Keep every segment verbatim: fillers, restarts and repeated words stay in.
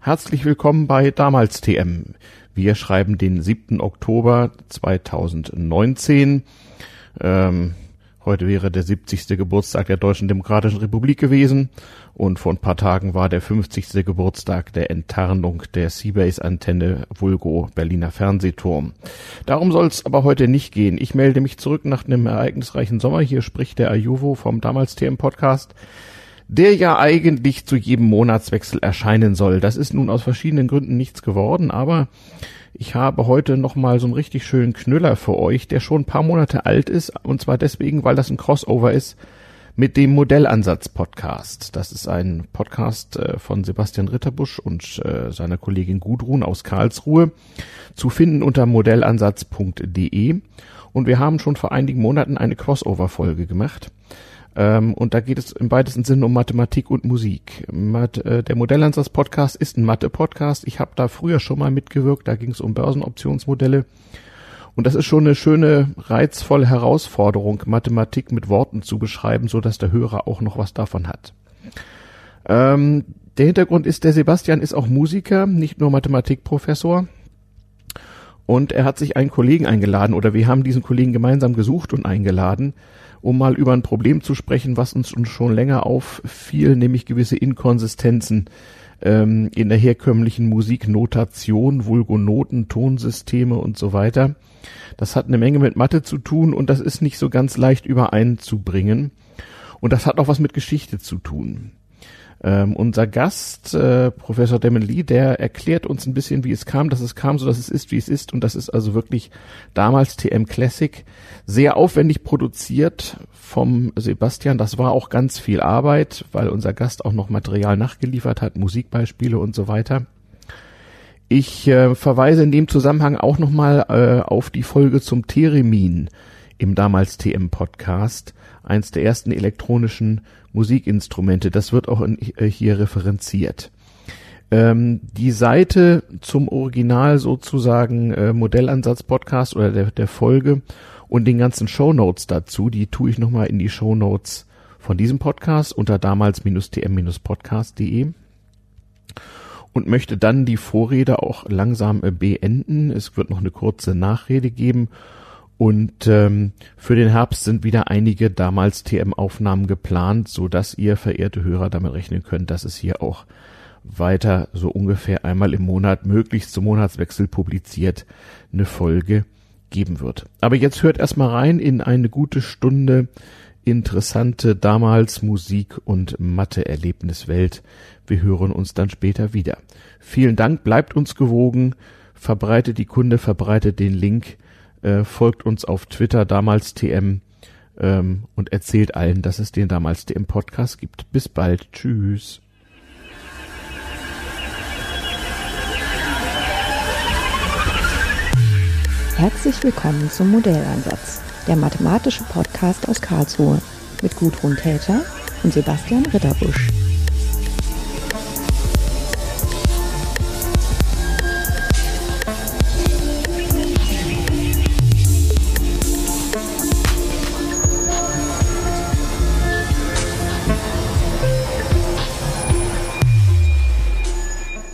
Herzlich willkommen bei damals T M. Wir schreiben den siebten Oktober zweitausendneunzehn. Ähm, heute wäre der siebzigste Geburtstag der Deutschen Demokratischen Republik gewesen und vor ein paar Tagen war der fünfzigste Geburtstag der Enttarnung der Seabase-Antenne vulgo Berliner Fernsehturm. Darum soll es aber heute nicht gehen. Ich melde mich zurück nach einem ereignisreichen Sommer. Hier spricht der Ayuvo vom damals T M Podcast, der ja eigentlich zu jedem Monatswechsel erscheinen soll. Das ist nun aus verschiedenen Gründen nichts geworden, aber ich habe heute nochmal so einen richtig schönen Knüller für euch, der schon ein paar Monate alt ist, und zwar deswegen, weil das ein Crossover ist mit dem Modellansatz-Podcast. Das ist ein Podcast von Sebastian Ritterbusch und seiner Kollegin Gudrun aus Karlsruhe, zu finden unter modellansatz punkt de, und wir haben schon vor einigen Monaten eine Crossover-Folge gemacht. Und da geht es im weitesten Sinne um Mathematik und Musik. Der Modellansatz-Podcast ist ein Mathe-Podcast. Ich habe da früher schon mal mitgewirkt. Da ging es um Börsenoptionsmodelle. Und das ist schon eine schöne, reizvolle Herausforderung, Mathematik mit Worten zu beschreiben, so dass der Hörer auch noch was davon hat. Ähm, der Hintergrund ist, der Sebastian ist auch Musiker, nicht nur Mathematikprofessor. Und er hat sich einen Kollegen eingeladen, oder wir haben diesen Kollegen gemeinsam gesucht und eingeladen, um mal über ein Problem zu sprechen, was uns schon länger auffiel, nämlich gewisse Inkonsistenzen ähm, in der herkömmlichen Musiknotation, Vulgonoten, Tonsysteme und so weiter. Das hat eine Menge mit Mathe zu tun und das ist nicht so ganz leicht übereinzubringen. Und das hat auch was mit Geschichte zu tun. Ähm, unser Gast, äh, Professor Damon Lee, der erklärt uns ein bisschen, wie es kam, dass es kam, so dass es ist, wie es ist. Und das ist also wirklich damals T M Classic, sehr aufwendig produziert vom Sebastian. Das war auch ganz viel Arbeit, weil unser Gast auch noch Material nachgeliefert hat, Musikbeispiele und so weiter. Ich äh, verweise in dem Zusammenhang auch nochmal äh, auf die Folge zum Theremin im damals T M Podcast, eins der ersten elektronischen Musikinstrumente. Das wird auch in, äh, hier referenziert. Ähm, die Seite zum Original sozusagen, äh, Modellansatz-Podcast oder der, der Folge und den ganzen Shownotes dazu, die tue ich nochmal in die Shownotes von diesem Podcast unter damals T M Podcast punkt de und möchte dann die Vorrede auch langsam äh, beenden. Es wird noch eine kurze Nachrede geben. Und ähm, für den Herbst sind wieder einige damals T M-Aufnahmen geplant, so dass ihr, verehrte Hörer, damit rechnen könnt, dass es hier auch weiter so ungefähr einmal im Monat, möglichst zum Monatswechsel publiziert, eine Folge geben wird. Aber jetzt hört erstmal rein in eine gute Stunde interessante damals Musik- und Mathe-Erlebniswelt. Wir hören uns dann später wieder. Vielen Dank, bleibt uns gewogen, verbreitet die Kunde, verbreitet den Link. Äh, folgt uns auf Twitter, damals T M, ähm, und erzählt allen, dass es den damals T M Podcast gibt. Bis bald. Tschüss. Herzlich willkommen zum Modellansatz, der mathematische Podcast aus Karlsruhe mit Gudrun Täter und Sebastian Ritterbusch.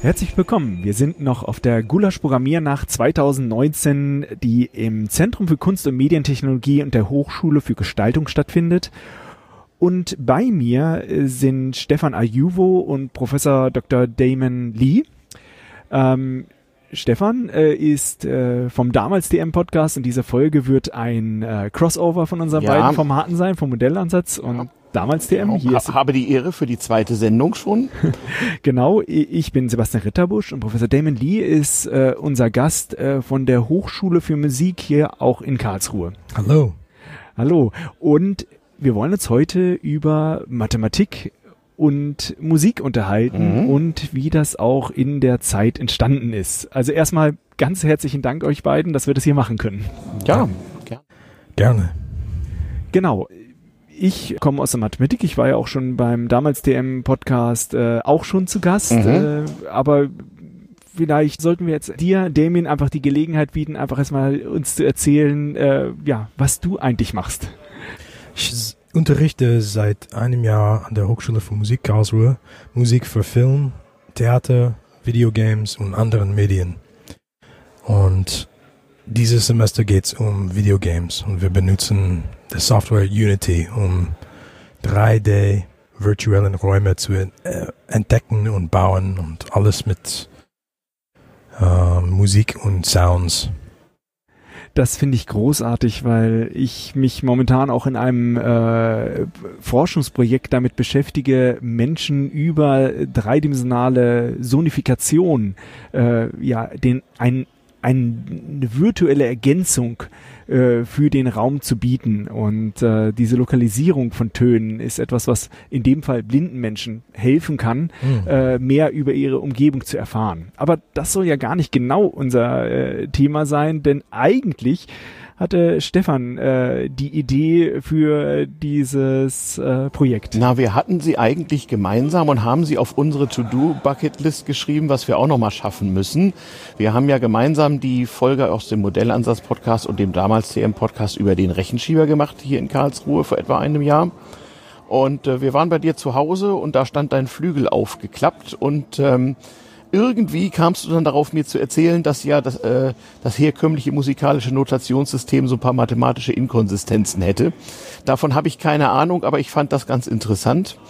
Herzlich willkommen. Wir sind noch auf der Gulasch-Programmiernacht zweitausendneunzehn, die im Zentrum für Kunst und Medientechnologie und der Hochschule für Gestaltung stattfindet. Und bei mir sind Stefan Ayuvo und Professor Doktor Damon Lee. Ähm, Stefan äh, ist äh, vom damals T M-Podcast. In dieser Folge wird ein äh, Crossover von unseren ja. beiden Formaten sein, vom Modellansatz und ja. damals T M. Genau. Hier ist habe die Ehre für die zweite Sendung schon. Genau, ich bin Sebastian Ritterbusch und Professor Damon Lee ist äh, unser Gast äh, von der Hochschule für Musik hier auch in Karlsruhe. Hallo. Hallo. Und wir wollen uns heute über Mathematik und Musik unterhalten mhm. und wie das auch in der Zeit entstanden ist. Also erstmal ganz herzlichen Dank euch beiden, dass wir das hier machen können. Ja, ja. Gerne. Genau. Ich komme aus der Mathematik, ich war ja auch schon beim damals T M-Podcast äh, auch schon zu Gast, mhm. äh, aber vielleicht sollten wir jetzt dir, Damien, einfach die Gelegenheit bieten, einfach erstmal uns zu erzählen, äh, ja, was du eigentlich machst. Ich unterrichte seit einem Jahr an der Hochschule für Musik Karlsruhe, Musik für Film, Theater, Videogames und anderen Medien. Und dieses Semester geht es um Videogames und wir benutzen die Software Unity, um drei D virtuellen Räume zu äh, entdecken und bauen und alles mit äh, Musik und Sounds. Das finde ich großartig, weil ich mich momentan auch in einem äh, Forschungsprojekt damit beschäftige, Menschen über dreidimensionale Sonifikation, äh, ja, den ein eine virtuelle Ergänzung äh, für den Raum zu bieten. Und äh, diese Lokalisierung von Tönen ist etwas, was in dem Fall blinden Menschen helfen kann, mhm. äh, mehr über ihre Umgebung zu erfahren. Aber das soll ja gar nicht genau unser äh, Thema sein, denn eigentlich hatte Stefan äh, die Idee für dieses äh, Projekt. Na, wir hatten sie eigentlich gemeinsam und haben sie auf unsere To-Do-Bucket-List geschrieben, was wir auch nochmal schaffen müssen. Wir haben ja gemeinsam die Folge aus dem Modellansatz-Podcast und dem damals T M-Podcast über den Rechenschieber gemacht, hier in Karlsruhe vor etwa einem Jahr. Und äh, wir waren bei dir zu Hause und da stand dein Flügel aufgeklappt und ähm, irgendwie kamst du dann darauf, mir zu erzählen, dass ja das, äh, das herkömmliche musikalische Notationssystem so ein paar mathematische Inkonsistenzen hätte. Davon habe ich keine Ahnung, aber ich fand das ganz interessant.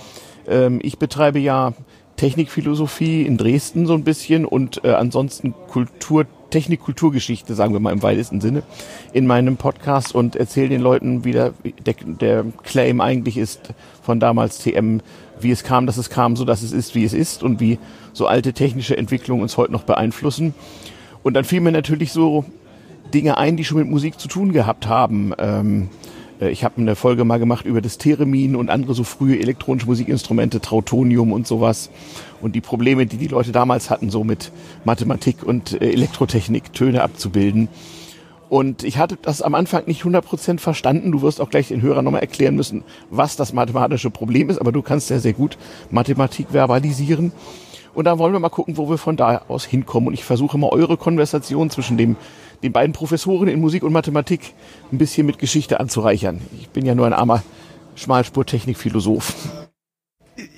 Ähm, ich betreibe ja Technikphilosophie in Dresden so ein bisschen und äh, ansonsten Kultur, Technik-Kulturgeschichte, sagen wir mal im weitesten Sinne, in meinem Podcast und erzähle den Leuten, wie der, der, der Claim eigentlich ist von damals T M, wie es kam, dass es kam, so dass es ist, wie es ist und wie so alte technische Entwicklungen uns heute noch beeinflussen. Und dann fielen mir natürlich so Dinge ein, die schon mit Musik zu tun gehabt haben. Ähm, ich habe eine Folge mal gemacht über das Theremin und andere so frühe elektronische Musikinstrumente, Trautonium und sowas. Und die Probleme, die die Leute damals hatten, so mit Mathematik und Elektrotechnik, Töne abzubilden. Und ich hatte das am Anfang nicht hundert Prozent verstanden. Du wirst auch gleich den Hörern nochmal erklären müssen, was das mathematische Problem ist. Aber du kannst ja sehr gut Mathematik verbalisieren. Und dann wollen wir mal gucken, wo wir von da aus hinkommen. Und ich versuche mal eure Konversation zwischen dem, den beiden Professoren in Musik und Mathematik ein bisschen mit Geschichte anzureichern. Ich bin ja nur ein armer Schmalspur-Technikphilosoph.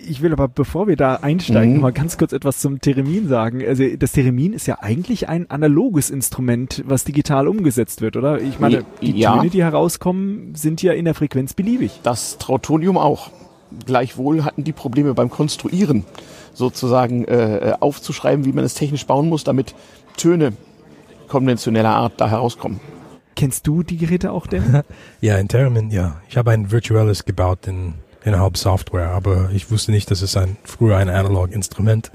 Ich will aber, bevor wir da einsteigen, mhm. mal ganz kurz etwas zum Theremin sagen. Also das Theremin ist ja eigentlich ein analoges Instrument, was digital umgesetzt wird, oder? Ich meine, die ja. Töne, die herauskommen, sind ja in der Frequenz beliebig. Das Trautonium auch. Gleichwohl hatten die Probleme beim Konstruieren, sozusagen äh, aufzuschreiben, wie man es technisch bauen muss, damit Töne konventioneller Art da herauskommen. Kennst du die Geräte auch denn? Ja, in Theremin, ja. Ich habe ein virtuelles gebaut in innerhalb Software, aber ich wusste nicht, dass es ein, früher ein Analog-Instrument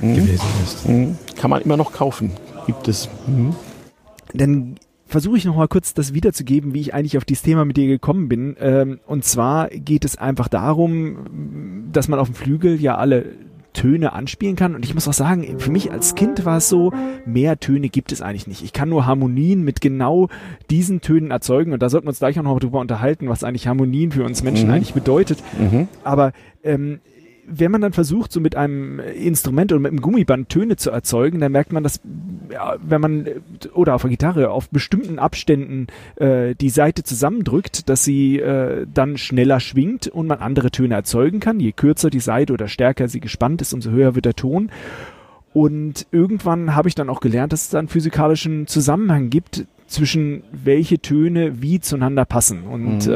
mhm. gewesen ist. Mhm. Kann man immer noch kaufen, gibt es. Mhm. Dann versuche ich noch mal kurz das wiederzugeben, wie ich eigentlich auf dieses Thema mit dir gekommen bin. Und zwar geht es einfach darum, dass man auf dem Flügel ja alle Töne anspielen kann. Und ich muss auch sagen, für mich als Kind war es so, mehr Töne gibt es eigentlich nicht. Ich kann nur Harmonien mit genau diesen Tönen erzeugen. Und da sollten wir uns gleich auch noch drüber unterhalten, was eigentlich Harmonien für uns Menschen mhm. eigentlich bedeutet. Mhm. Aber ähm, wenn man dann versucht, so mit einem Instrument oder mit einem Gummiband Töne zu erzeugen, dann merkt man, dass ja, wenn man oder auf der Gitarre auf bestimmten Abständen äh, die Saite zusammendrückt, dass sie äh, dann schneller schwingt und man andere Töne erzeugen kann. Je kürzer die Saite oder stärker sie gespannt ist, umso höher wird der Ton. Und irgendwann habe ich dann auch gelernt, dass es einen physikalischen Zusammenhang gibt, zwischen welche Töne wie zueinander passen. Und mhm.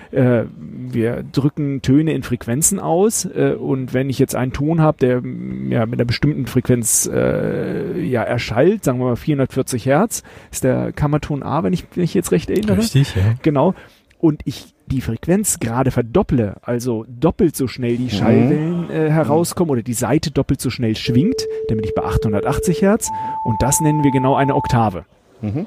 äh, äh, wir drücken Töne in Frequenzen aus äh, und wenn ich jetzt einen Ton habe, der ja, mit einer bestimmten Frequenz äh, ja, erschallt, sagen wir mal vierhundertvierzig Hertz, ist der Kammerton A, wenn ich mich jetzt recht erinnere. Richtig, ja. Genau. Und ich die Frequenz gerade verdopple, also doppelt so schnell die Schallwellen äh, herauskommen oder die Saite doppelt so schnell schwingt, dann bin ich bei achthundertachtzig Hertz und das nennen wir genau eine Oktave. Mhm.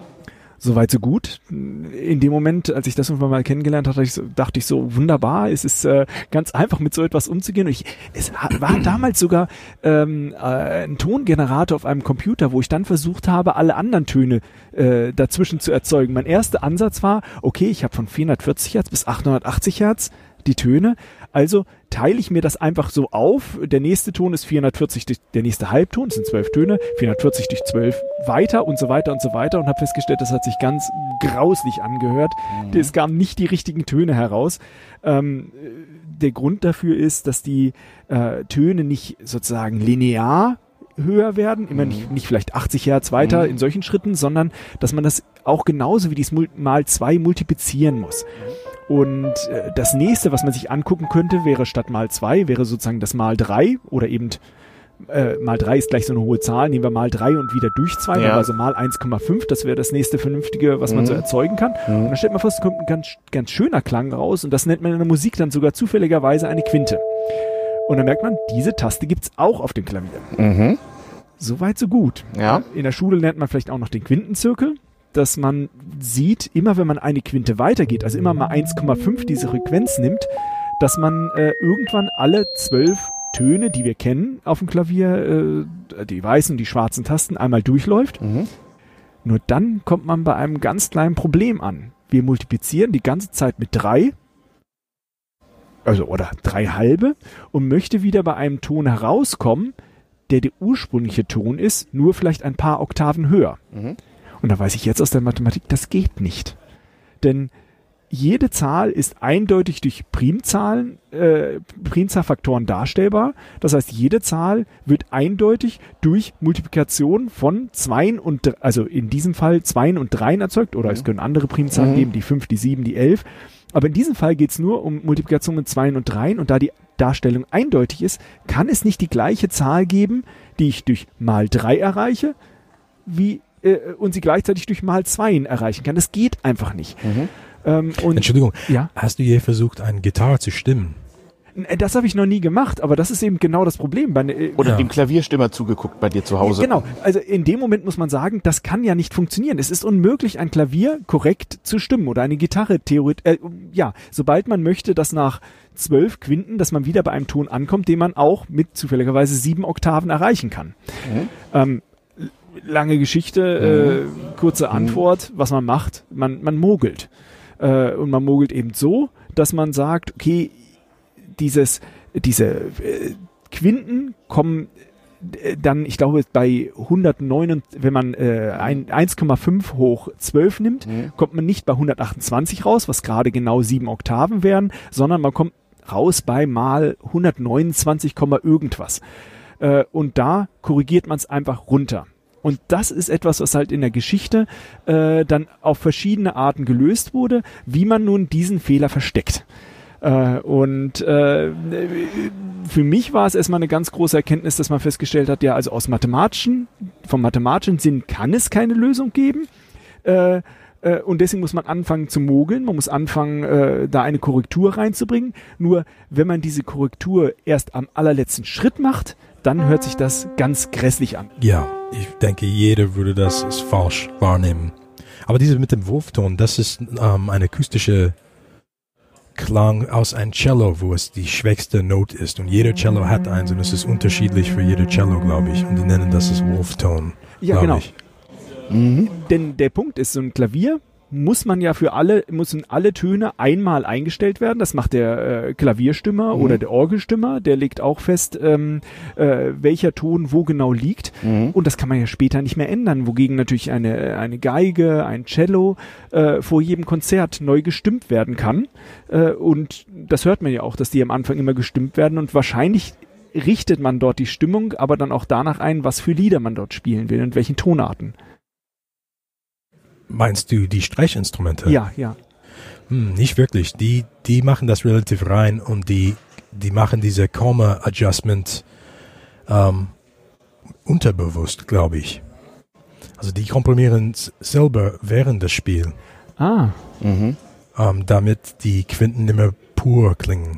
Soweit so gut. In dem Moment, als ich das irgendwann mal kennengelernt hatte, ich so, dachte ich so, wunderbar, es ist äh, ganz einfach, mit so etwas umzugehen. Und ich, es war damals sogar ähm, äh, ein Tongenerator auf einem Computer, wo ich dann versucht habe, alle anderen Töne äh, dazwischen zu erzeugen. Mein erster Ansatz war, okay, ich habe von vierhundertvierzig Hertz bis achthundertachtzig Hertz die Töne, also teile ich mir das einfach so auf. Der nächste Ton ist vierhundertvierzig, der nächste Halbton, das sind zwölf Töne, vierhundertvierzig durch zwölf weiter und so weiter und so weiter und habe festgestellt, das hat sich ganz grauslich angehört. Mhm. Es kamen nicht die richtigen Töne heraus. Ähm, der Grund dafür ist, dass die äh, Töne nicht sozusagen linear höher werden, immer mhm. nicht, nicht vielleicht achtzig Hertz weiter mhm. in solchen Schritten, sondern dass man das auch genauso wie dies mal zwei multiplizieren muss. Und äh, das nächste, was man sich angucken könnte, wäre statt mal zwei, wäre sozusagen das mal drei oder eben äh, mal drei ist gleich so eine hohe Zahl, nehmen wir mal drei und wieder durch zwei, ja. also mal eins Komma fünf, das wäre das nächste Vernünftige, was mhm. man so erzeugen kann. Mhm. Und dann stellt man fest, es kommt ein ganz, ganz schöner Klang raus und das nennt man in der Musik dann sogar zufälligerweise eine Quinte. Und dann merkt man, diese Taste gibt's auch auf dem Klavier. Mhm. So weit, so gut. Ja. In der Schule lernt man vielleicht auch noch den Quintenzirkel, dass man sieht, immer wenn man eine Quinte weitergeht, also immer mal eins Komma fünf diese Frequenz nimmt, dass man äh, irgendwann alle zwölf Töne, die wir kennen auf dem Klavier, äh, die weißen und die schwarzen Tasten, einmal durchläuft. Mhm. Nur dann kommt man bei einem ganz kleinen Problem an. Wir multiplizieren die ganze Zeit mit drei. Also, oder drei halbe und möchte wieder bei einem Ton herauskommen, der der ursprüngliche Ton ist, nur vielleicht ein paar Oktaven höher. Mhm. Und da weiß ich jetzt aus der Mathematik, das geht nicht. Denn jede Zahl ist eindeutig durch Primzahlen, äh, Primzahlfaktoren darstellbar. Das heißt, jede Zahl wird eindeutig durch Multiplikation von Zweien und, also in diesem Fall Zweien und Dreien erzeugt. Oder mhm. es können andere Primzahlen mhm. geben, die Fünf, die Sieben, die Elf. Aber in diesem Fall geht es nur um Multiplikation mit Zweien und Dreien. Und da die Darstellung eindeutig ist, kann es nicht die gleiche Zahl geben, die ich durch mal Drei erreiche, wie äh, und sie gleichzeitig durch mal Zweien erreichen kann. Das geht einfach nicht. Mhm. Ähm, und, Entschuldigung, ja? Hast du je versucht, eine Gitarre zu stimmen? Das habe ich noch nie gemacht, aber das ist eben genau das Problem. Bei, äh, Oder ja. dem Klavierstimmer zugeguckt bei dir zu Hause. Genau, also in dem Moment muss man sagen, das kann ja nicht funktionieren. Es ist unmöglich, ein Klavier korrekt zu stimmen oder eine Gitarre theoretisch. Äh, ja, sobald man möchte, dass nach zwölf Quinten, dass man wieder bei einem Ton ankommt, den man auch mit zufälligerweise sieben Oktaven erreichen kann. Mhm. Ähm, lange Geschichte, mhm. äh, kurze mhm. Antwort, was man macht, man, man mogelt. Äh, und man mogelt eben so, dass man sagt, okay, Dieses, diese äh, Quinten kommen äh, dann, ich glaube, bei hundertneun, wenn man äh, eins Komma fünf hoch zwölf nimmt, mhm. kommt man nicht bei hundertachtundzwanzig raus, was gerade genau sieben Oktaven wären, sondern man kommt raus bei mal hundertneunundzwanzig, irgendwas. Äh, und da korrigiert man es einfach runter. Und das ist etwas, was halt in der Geschichte äh, dann auf verschiedene Arten gelöst wurde, wie man nun diesen Fehler versteckt. Äh, und äh, für mich war es erstmal eine ganz große Erkenntnis, dass man festgestellt hat, ja, also aus mathematischen, vom mathematischen Sinn kann es keine Lösung geben. Äh, äh, und deswegen muss man anfangen zu mogeln, man muss anfangen, äh, da eine Korrektur reinzubringen. Nur wenn man diese Korrektur erst am allerletzten Schritt macht, dann hört sich das ganz grässlich an. Ja, ich denke, jeder würde das als falsch wahrnehmen. Aber diese mit dem Wurfton, das ist ähm, eine akustische Klang aus einem Cello, wo es die schwächste Note ist. Und jeder Cello hat eins und es ist unterschiedlich für jede Cello, glaube ich. Und die nennen das das Wurfton. Ja, genau. Mhm. Denn der Punkt ist, so ein Klavier muss man ja für alle, müssen alle Töne einmal eingestellt werden. Das macht der äh, Klavierstimmer mhm. oder der Orgelstimmer. Der legt auch fest, ähm, äh, welcher Ton wo genau liegt. Mhm. Und das kann man ja später nicht mehr ändern. Wogegen natürlich eine, eine Geige, ein Cello äh, vor jedem Konzert neu gestimmt werden kann. Äh, und das hört man ja auch, dass die am Anfang immer gestimmt werden. Und wahrscheinlich richtet man dort die Stimmung, aber dann auch danach ein, was für Lieder man dort spielen will und welchen Tonarten. Meinst du die Streichinstrumente? Ja, ja. Hm, nicht wirklich. Die, die machen das relativ rein und die, die machen diese Komma-Adjustment ähm, unterbewusst, glaube ich. Also die komprimieren selber während des Spiels. Ah. Mhm. Ähm, damit die Quinten nicht mehr pur klingen.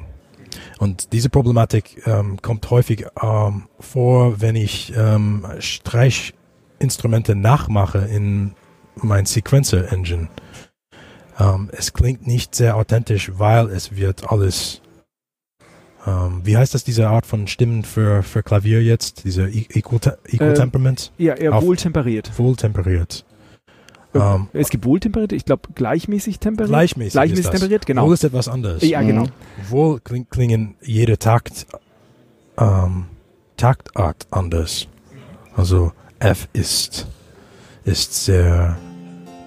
Und diese Problematik ähm, kommt häufig ähm, vor, wenn ich ähm, Streichinstrumente nachmache in mein Sequencer-Engine. Ähm, es klingt nicht sehr authentisch, weil es wird alles ähm, wie heißt das, diese Art von Stimmen für, für Klavier jetzt? Diese Equal, equal äh, Temperament? Ja, eher Auf, wohltemperiert. Wohltemperiert. Okay. Ähm, es gibt wohltemperiert, ich glaube gleichmäßig temperiert. Gleichmäßig, gleichmäßig ist temperiert, genau. Wohl ist etwas anderes. Ja, genau. Wohl kling, klingen jede Takt ähm, Taktart anders. Also F ist ist sehr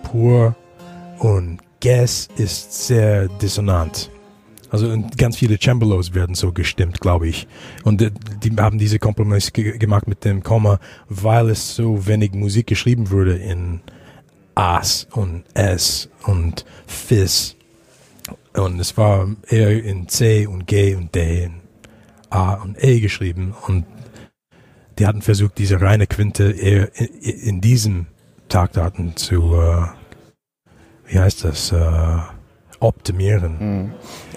pur und Ges ist sehr dissonant. Also ganz viele Cembalos werden so gestimmt, glaube ich. Und die haben diese Kompromisse gemacht mit dem Komma, weil es so wenig Musik geschrieben wurde in As und S und Fis. Und es war eher in C und G und D und A und E geschrieben. Und die hatten versucht, diese reine Quinte eher in diesem Taktarten zu, äh, wie heißt das, äh, optimieren. Mhm.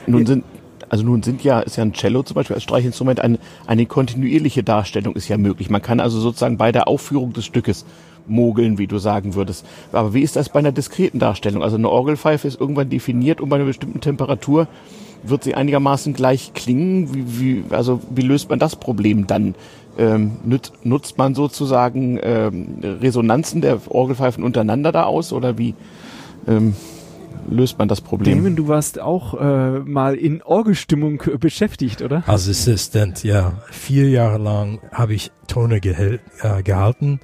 Nun sind, also nun sind ja, ist ja ein Cello zum Beispiel als Streichinstrument, ein, eine kontinuierliche Darstellung ist ja möglich. Man kann also sozusagen bei der Aufführung des Stückes mogeln, wie du sagen würdest. Aber wie ist das bei einer diskreten Darstellung? Also eine Orgelpfeife ist irgendwann definiert und bei einer bestimmten Temperatur wird sie einigermaßen gleich klingen. Wie, wie, also wie löst man das Problem dann? Ähm, nüt, nutzt man sozusagen ähm, Resonanzen der Orgelpfeifen untereinander da aus oder wie ähm, löst man das Problem? Damon, du warst auch äh, mal in Orgelstimmung beschäftigt, oder? Als Assistent, ja. Vier Jahre lang habe ich Töne gehel- äh, gehalten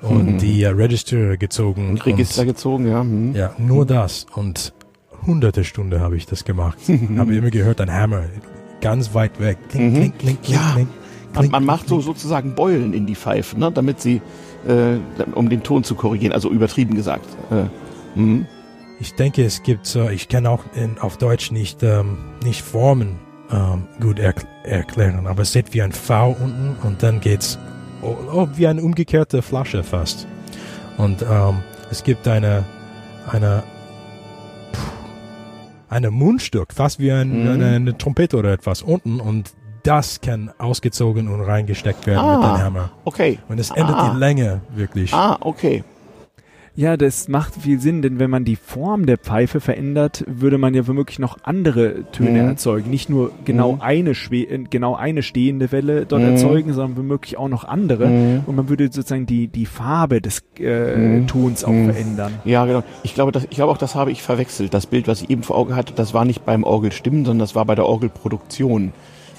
und mhm. die äh, Register gezogen. Und Register und, gezogen, ja. Mhm. Ja, nur mhm. das und hunderte Stunden habe ich das gemacht. Habe immer gehört, ein Hammer, ganz weit weg. Kling, mhm. kling, kling, kling, ja. kling. Man, man macht so sozusagen Beulen in die Pfeifen, ne, damit sie, äh, um den Ton zu korrigieren, also übertrieben gesagt. Äh, mhm. Ich denke, es gibt, äh, ich kann auch in, auf Deutsch nicht, ähm, nicht Formen ähm, gut er, erklären, aber es sieht wie ein V unten und dann geht's oh, oh, wie eine umgekehrte Flasche fast. Und ähm, es gibt eine, eine, eine Mundstück, fast wie ein, mhm. eine, eine Trompete oder etwas unten und das kann ausgezogen und reingesteckt werden ah, mit dem Hammer. Okay. Und es ändert ah. die Länge wirklich. Ah, okay. Ja, das macht viel Sinn, denn wenn man die Form der Pfeife verändert, würde man ja womöglich noch andere Töne mhm. erzeugen. Nicht nur genau, mhm. eine schwe- genau eine stehende Welle dort mhm. erzeugen, sondern womöglich auch noch andere. Mhm. Und man würde sozusagen die, die Farbe des äh, mhm. Tons auch mhm. verändern. Ja, genau. Ich glaube, das, ich glaube auch, das habe ich verwechselt. Das Bild, was ich eben vor Augen hatte, das war nicht beim Orgelstimmen, sondern das war bei der Orgelproduktion.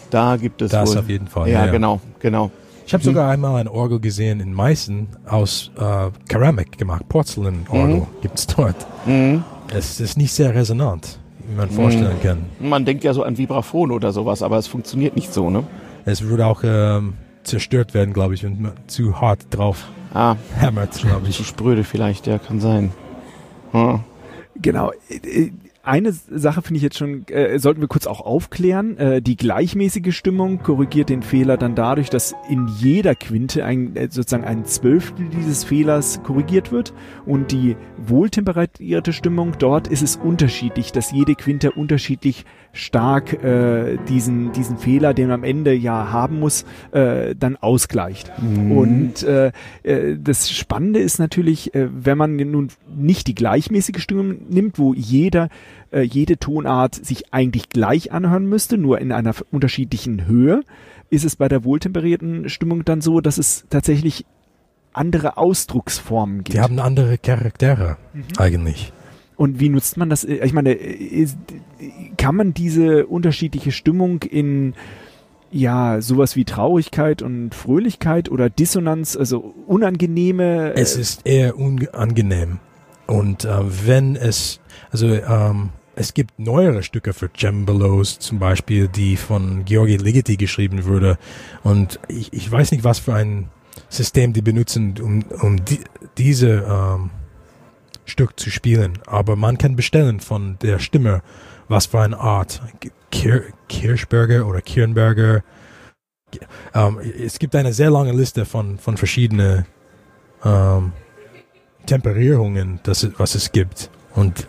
Da gibt es das wohl. Auf jeden Fall. Ja, ja. genau, genau. Ich habe mhm. sogar einmal eine Orgel gesehen in Meißen aus äh, Keramik gemacht, Porzellanorgel mhm. gibt es dort. Mhm. Es ist nicht sehr resonant, wie man mhm. vorstellen kann. Man denkt ja so an Vibraphon oder sowas, aber es funktioniert nicht so, ne? Es würde auch ähm, zerstört werden, glaube ich, wenn man zu hart drauf ah. hammert, glaube ich. Zu spröde vielleicht, ja, kann sein. Hm. Genau. Eine Sache finde ich jetzt schon, äh, sollten wir kurz auch aufklären. Äh, die gleichmäßige Stimmung korrigiert den Fehler dann dadurch, dass in jeder Quinte ein, äh, sozusagen ein Zwölftel dieses Fehlers korrigiert wird. Und die wohltemperierte Stimmung, dort ist es unterschiedlich, dass jede Quinte unterschiedlich stark äh, diesen, diesen Fehler, den man am Ende ja haben muss, äh, dann ausgleicht. Mhm. Und äh, äh, das Spannende ist natürlich, äh, wenn man nun nicht die gleichmäßige Stimmung nimmt, wo jeder jede Tonart sich eigentlich gleich anhören müsste, nur in einer unterschiedlichen Höhe, ist es bei der wohltemperierten Stimmung dann so, dass es tatsächlich andere Ausdrucksformen gibt. Die haben andere Charaktere mhm. eigentlich. Und wie nutzt man das? Ich meine, kann man diese unterschiedliche Stimmung in ja sowas wie Traurigkeit und Fröhlichkeit oder Dissonanz, also unangenehme... Es ist eher unangenehm. Und äh, wenn es, also ähm, es gibt neuere Stücke für Cembalos zum Beispiel, die von Georgi Ligeti geschrieben wurde. Und ich, ich weiß nicht, was für ein System die benutzen, um, um die, diese ähm, Stück zu spielen. Aber man kann bestellen von der Stimme, was für eine Art. Kir- Kirschberger oder Kirnberger. Ähm, es gibt eine sehr lange Liste von, von verschiedenen ähm, Temperierungen, das, was es gibt. Und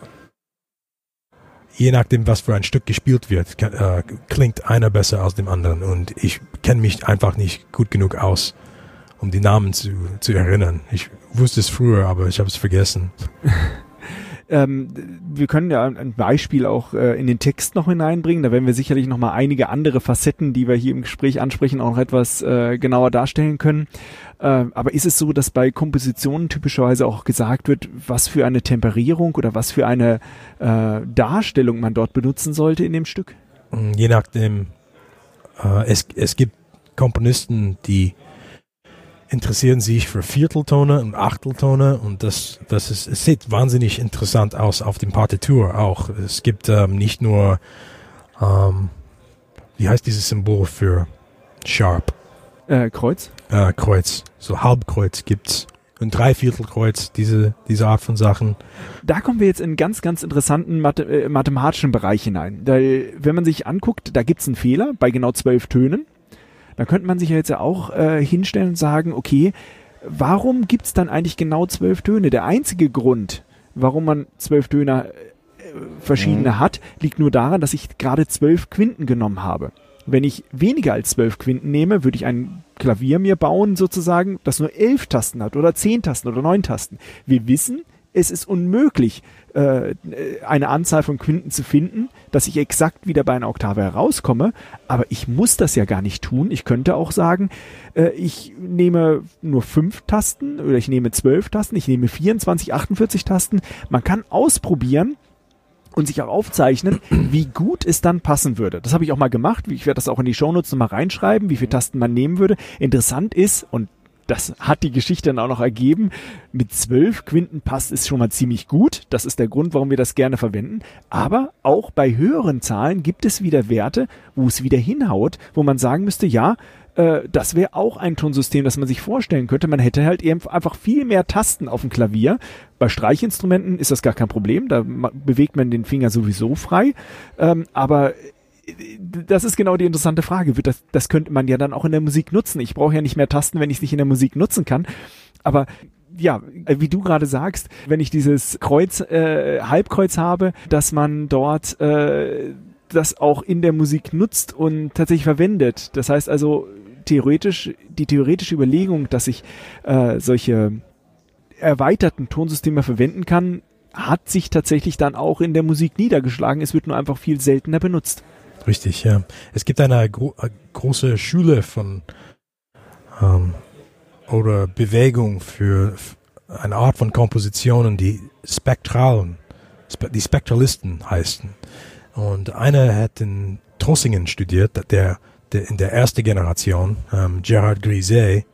je nachdem, was für ein Stück gespielt wird, kann, äh, klingt einer besser als dem anderen. Und ich kenne mich einfach nicht gut genug aus, um die Namen zu, zu erinnern. Ich wusste es früher, aber ich habe es vergessen. Ähm, wir können ja ein Beispiel auch äh, in den Text noch hineinbringen. Da werden wir sicherlich noch mal einige andere Facetten, die wir hier im Gespräch ansprechen, auch noch etwas äh, genauer darstellen können. Äh, aber ist es so, dass bei Kompositionen typischerweise auch gesagt wird, was für eine Temperierung oder was für eine äh, Darstellung man dort benutzen sollte in dem Stück? Je nachdem. Äh, es, es gibt Komponisten, die interessieren sich für Vierteltone und Achteltone und das, das ist, es sieht wahnsinnig interessant aus auf dem Partitur auch. Es gibt ähm, nicht nur Ähm, wie heißt dieses Symbol für Sharp? Äh, Kreuz? Äh, Kreuz. So Halbkreuz gibt's. Ein Dreiviertelkreuz, diese, diese Art von Sachen. Da kommen wir jetzt in ganz, ganz interessanten Mathe- mathematischen Bereich hinein. Da, wenn man sich anguckt, da gibt's einen Fehler bei genau zwölf Tönen. Da könnte man sich ja jetzt ja auch äh, hinstellen und sagen, okay, warum gibt's dann eigentlich genau zwölf Töne? Der einzige Grund, warum man zwölf Töne äh, verschiedene mhm. hat, liegt nur daran, dass ich gerade zwölf Quinten genommen habe. Wenn ich weniger als zwölf Quinten nehme, würde ich ein Klavier mir bauen, sozusagen, das nur elf Tasten hat oder zehn Tasten oder neun Tasten. Wir wissen, es ist unmöglich, äh, eine Anzahl von Quinten zu finden, dass ich exakt wieder bei einer Oktave herauskomme. Aber ich muss das ja gar nicht tun. Ich könnte auch sagen, äh, ich nehme nur fünf Tasten oder ich nehme zwölf Tasten, ich nehme vierundzwanzig, achtundvierzig Tasten. Man kann ausprobieren und sich auch aufzeichnen, wie gut es dann passen würde. Das habe ich auch mal gemacht. Ich werde das auch in die Shownotes nochmal reinschreiben, wie viele Tasten man nehmen würde. Interessant ist, und das hat die Geschichte dann auch noch ergeben, mit zwölf Quinten passt es schon mal ziemlich gut. Das ist der Grund, warum wir das gerne verwenden. Aber auch bei höheren Zahlen gibt es wieder Werte, wo es wieder hinhaut, wo man sagen müsste, ja, äh, das wäre auch ein Tonsystem, das man sich vorstellen könnte. Man hätte halt eben einfach viel mehr Tasten auf dem Klavier. Bei Streichinstrumenten ist das gar kein Problem, da bewegt man den Finger sowieso frei, ähm, aber das ist genau die interessante Frage. Das, das könnte man ja dann auch in der Musik nutzen. Ich brauche ja nicht mehr Tasten, wenn ich es nicht in der Musik nutzen kann, aber ja, wie du gerade sagst, wenn ich dieses Kreuz, äh, Halbkreuz habe, dass man dort äh, das auch in der Musik nutzt und tatsächlich verwendet. Das heißt also, theoretisch, die theoretische Überlegung, dass ich äh, solche erweiterten Tonsysteme verwenden kann, hat sich tatsächlich dann auch in der Musik niedergeschlagen. Es wird nur einfach viel seltener benutzt. Richtig, ja. Es gibt eine gro- große Schule von ähm, oder Bewegung für eine Art von Kompositionen, die Spektralen, die Spektralisten heißen. Und einer hat in Trossingen studiert, der, der in der ersten Generation, ähm, Gérard Grisey,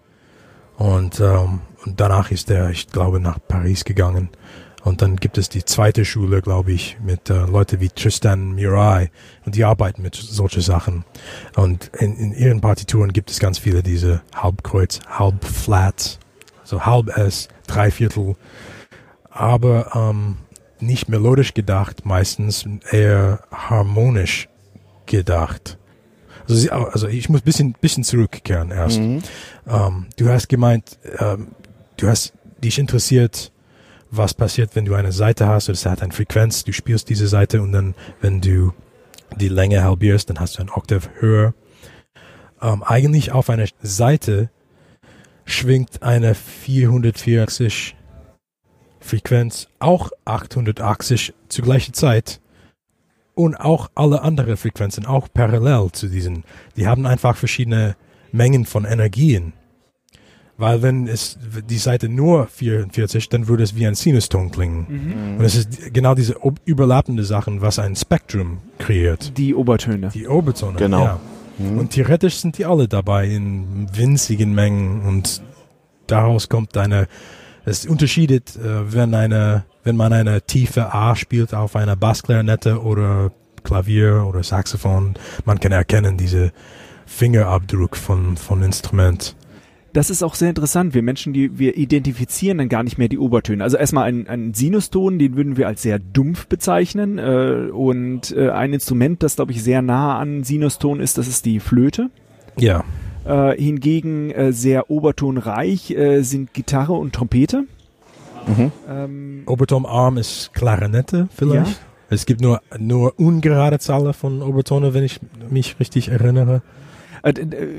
und ähm, Und danach ist er, ich glaube, nach Paris gegangen. Und dann gibt es die zweite Schule, glaube ich, mit äh, Leuten wie Tristan Murail. Und die arbeiten mit solchen Sachen. Und in, in ihren Partituren gibt es ganz viele diese Halbkreuz, Halbflats, so halb S, Dreiviertel. Aber ähm, nicht melodisch gedacht, meistens eher harmonisch gedacht. Also, sie, also ich muss ein bisschen, bisschen zurückkehren erst. Mhm. Ähm, du hast gemeint, ähm, du hast dich interessiert, was passiert, wenn du eine Saite hast, oder es hat eine Frequenz, du spielst diese Saite und dann, wenn du die Länge halbierst, dann hast du ein Oktav höher. Ähm, eigentlich auf einer Saite schwingt eine vierhundertvierundachtzig Frequenz, auch achthundertachtzig zur gleichen Zeit und auch alle anderen Frequenzen, auch parallel zu diesen. Die haben einfach verschiedene Mengen von Energien. Weil wenn es die Saite nur vierundvierzig, dann würde es wie ein Sinuston klingen. Mhm. Und es ist genau diese ob- überlappende Sachen, was ein Spektrum kreiert. Die Obertöne. Die Obertöne, genau. Ja. Mhm. Und theoretisch sind die alle dabei in winzigen Mengen und daraus kommt eine, es unterschiedet, wenn eine, wenn man eine tiefe A spielt auf einer Bassklarinette oder Klavier oder Saxophon, man kann erkennen diese Fingerabdruck von, von Instrument. Das ist auch sehr interessant. Wir Menschen, die wir identifizieren dann gar nicht mehr die Obertöne. Also erstmal einen, einen Sinuston, den würden wir als sehr dumpf bezeichnen. Äh, und äh, ein Instrument, das, glaube ich, sehr nah an Sinuston ist, das ist die Flöte. Ja. Äh, hingegen äh, sehr obertonreich äh, sind Gitarre und Trompete. Mhm. Ähm, Obertonarm ist Klarinette vielleicht. Ja. Es gibt nur, nur ungerade Zahlen von Obertonen, wenn ich mich richtig erinnere.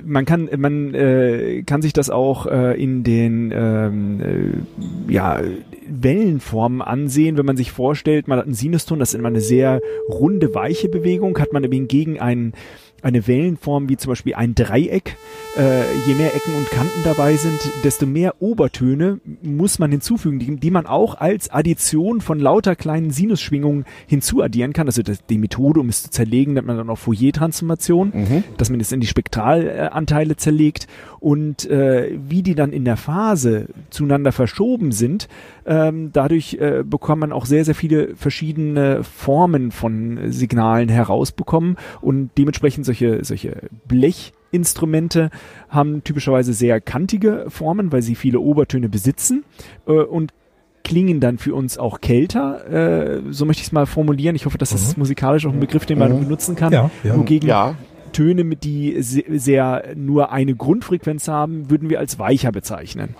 Man kann man äh, kann sich das auch äh, in den ähm, äh, ja, Wellenformen ansehen, wenn man sich vorstellt, man hat einen Sinuston, das ist immer eine sehr runde, weiche Bewegung, hat man hingegen einen, eine Wellenform wie zum Beispiel ein Dreieck, Äh, je mehr Ecken und Kanten dabei sind, desto mehr Obertöne muss man hinzufügen, die, die man auch als Addition von lauter kleinen Sinusschwingungen hinzuaddieren kann. Also das, die Methode, um es zu zerlegen, nennt man dann auch Fourier-Transformation, mhm. dass man es in die Spektralanteile zerlegt. Und äh, wie die dann in der Phase zueinander verschoben sind, ähm, dadurch äh, bekommt man auch sehr, sehr viele verschiedene Formen von Signalen herausbekommen. Und dementsprechend solche, solche Blech- Instrumente haben typischerweise sehr kantige Formen, weil sie viele Obertöne besitzen äh, und klingen dann für uns auch kälter. Äh, so möchte ich es mal formulieren. Ich hoffe, dass mhm. das ist musikalisch auch ein Begriff, den man mhm. benutzen kann. Ja, ja. Wogegen ja. Töne, die sehr, sehr nur eine Grundfrequenz haben, würden wir als weicher bezeichnen.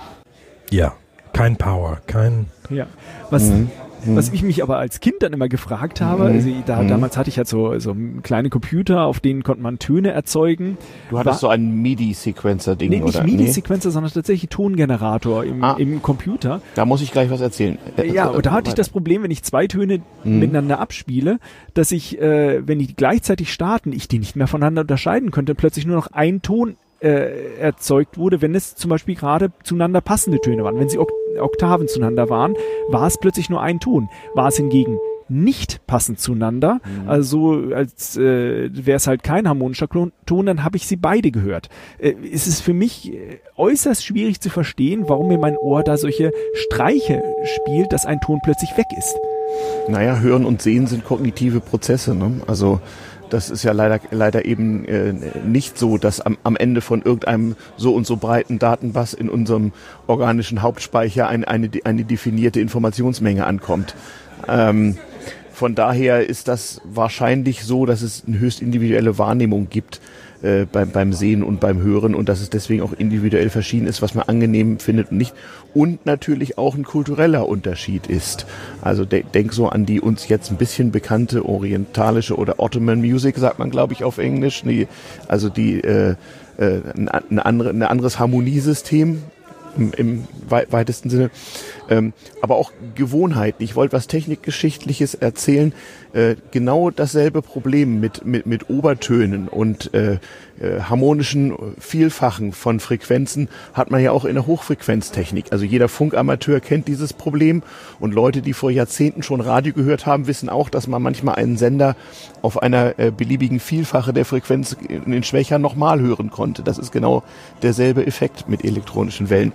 Ja, kein Power, kein... Ja, was... Mhm. Was ich mich aber als Kind dann immer gefragt habe, also da, mhm. damals hatte ich halt so, so kleine Computer, auf denen konnte man Töne erzeugen. Du hattest war, so einen MIDI-Sequencer-Ding, nee, oder? Nicht MIDI-Sequencer, nee? sondern tatsächlich Tongenerator im, ah, im Computer. Da muss ich gleich was erzählen. Ja, und da hatte ich das Problem, wenn ich zwei Töne mhm. miteinander abspiele, dass ich, äh, wenn die gleichzeitig starten, ich die nicht mehr voneinander unterscheiden könnte, plötzlich nur noch ein Ton äh, erzeugt wurde, wenn es zum Beispiel gerade zueinander passende Töne waren, wenn sie ok Oktaven zueinander waren, war es plötzlich nur ein Ton. War es hingegen nicht passend zueinander, mhm. also als äh, wäre es halt kein harmonischer Ton, dann habe ich sie beide gehört. Äh, es ist für mich äußerst schwierig zu verstehen, warum mir mein Ohr da solche Streiche spielt, dass ein Ton plötzlich weg ist. Naja, Hören und Sehen sind kognitive Prozesse, ne? Also das ist ja leider, leider eben äh, nicht so, dass am, am Ende von irgendeinem so und so breiten Datenbass in unserem organischen Hauptspeicher ein, eine, eine definierte Informationsmenge ankommt. Ähm, von daher ist das wahrscheinlich so, dass es eine höchst individuelle Wahrnehmung gibt äh, beim, beim Sehen und beim Hören und dass es deswegen auch individuell verschieden ist, was man angenehm findet und nicht. Und natürlich auch ein kultureller Unterschied ist. Also de denk so an die uns jetzt ein bisschen bekannte orientalische oder Ottoman Music, sagt man, glaube ich, auf Englisch. Die, also die äh, äh, ein, andere, ein anderes Harmoniesystem im, im wei weitesten Sinne. Ähm, aber auch Gewohnheiten. Ich wollte was Technikgeschichtliches erzählen. Äh, genau dasselbe Problem mit, mit, mit Obertönen und äh, äh, harmonischen Vielfachen von Frequenzen hat man ja auch in der Hochfrequenztechnik. Also jeder Funkamateur kennt dieses Problem und Leute, die vor Jahrzehnten schon Radio gehört haben, wissen auch, dass man manchmal einen Sender auf einer äh, beliebigen Vielfache der Frequenz in Schwächer nochmal hören konnte. Das ist genau derselbe Effekt mit elektronischen Wellen.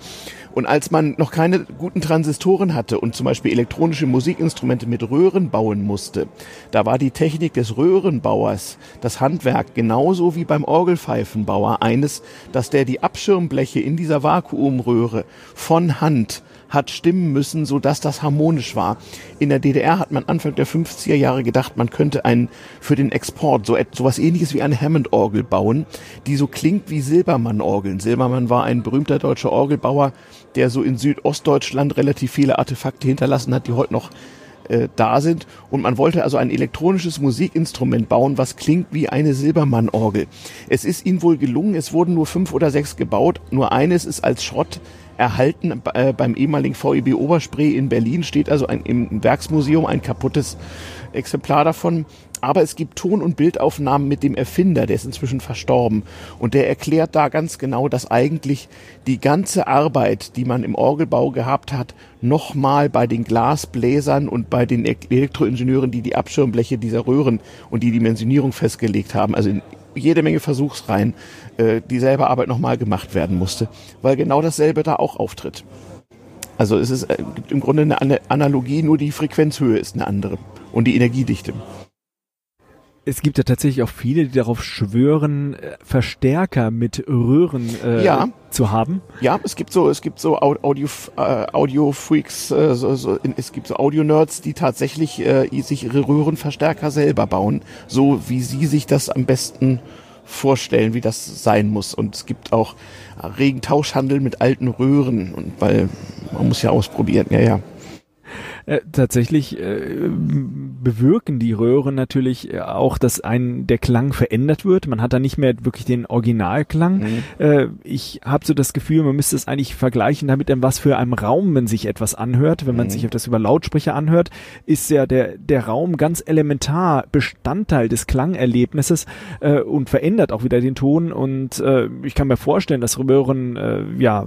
Und als man noch keine guten Transistoren hatte und zum Beispiel elektronische Musikinstrumente mit Röhren bauen musste, da war die Technik des Röhrenbauers, das Handwerk, genauso wie beim Orgelpfeifenbauer eines, dass der die Abschirmbleche in dieser Vakuumröhre von Hand hat stimmen müssen, sodass das harmonisch war. In der D D R hat man Anfang der fünfziger Jahre gedacht, man könnte einen für den Export so etwas ähnliches wie eine Hammond-Orgel bauen, die so klingt wie Silbermann-Orgeln. Silbermann war ein berühmter deutscher Orgelbauer, der so in Südostdeutschland relativ viele Artefakte hinterlassen hat, die heute noch äh, da sind. Und man wollte also ein elektronisches Musikinstrument bauen, was klingt wie eine Silbermann-Orgel. Es ist ihnen wohl gelungen, es wurden nur fünf oder sechs gebaut, nur eines ist als Schrott erhalten äh, beim ehemaligen V E B Oberspree in Berlin, steht also ein, im Werksmuseum ein kaputtes Exemplar davon. Aber es gibt Ton- und Bildaufnahmen mit dem Erfinder, der ist inzwischen verstorben. Und der erklärt da ganz genau, dass eigentlich die ganze Arbeit, die man im Orgelbau gehabt hat, nochmal bei den Glasbläsern und bei den Elektroingenieuren, die die Abschirmbleche dieser Röhren und die Dimensionierung festgelegt haben, also in jede Menge Versuchsreihen, äh, dieselbe Arbeit nochmal gemacht werden musste, weil genau dasselbe da auch auftritt. Also es ist, äh, gibt im Grunde eine Analogie, nur die Frequenzhöhe ist eine andere und die Energiedichte. Es gibt ja tatsächlich auch viele, die darauf schwören, Verstärker mit Röhren äh, ja. zu haben. Ja, es gibt so, es gibt so Audio, äh, Audio Freaks, äh, so, so, es gibt so Audio Nerds, die tatsächlich äh, sich ihre Röhrenverstärker selber bauen, so wie sie sich das am besten vorstellen, wie das sein muss. Und es gibt auch regen Tauschhandel mit alten Röhren, und weil man muss ja ausprobieren. Ja, ja. Äh, tatsächlich äh, bewirken die Röhren natürlich auch, dass ein der Klang verändert wird. Man hat da nicht mehr wirklich den Originalklang. Mhm. Äh, ich habe so das Gefühl, man müsste es eigentlich vergleichen damit, in was für einem Raum man sich etwas anhört. Wenn man mhm. sich das über Lautsprecher anhört, ist ja der, der Raum ganz elementar Bestandteil des Klangerlebnisses äh, und verändert auch wieder den Ton. Und äh, ich kann mir vorstellen, dass Röhren, äh, ja,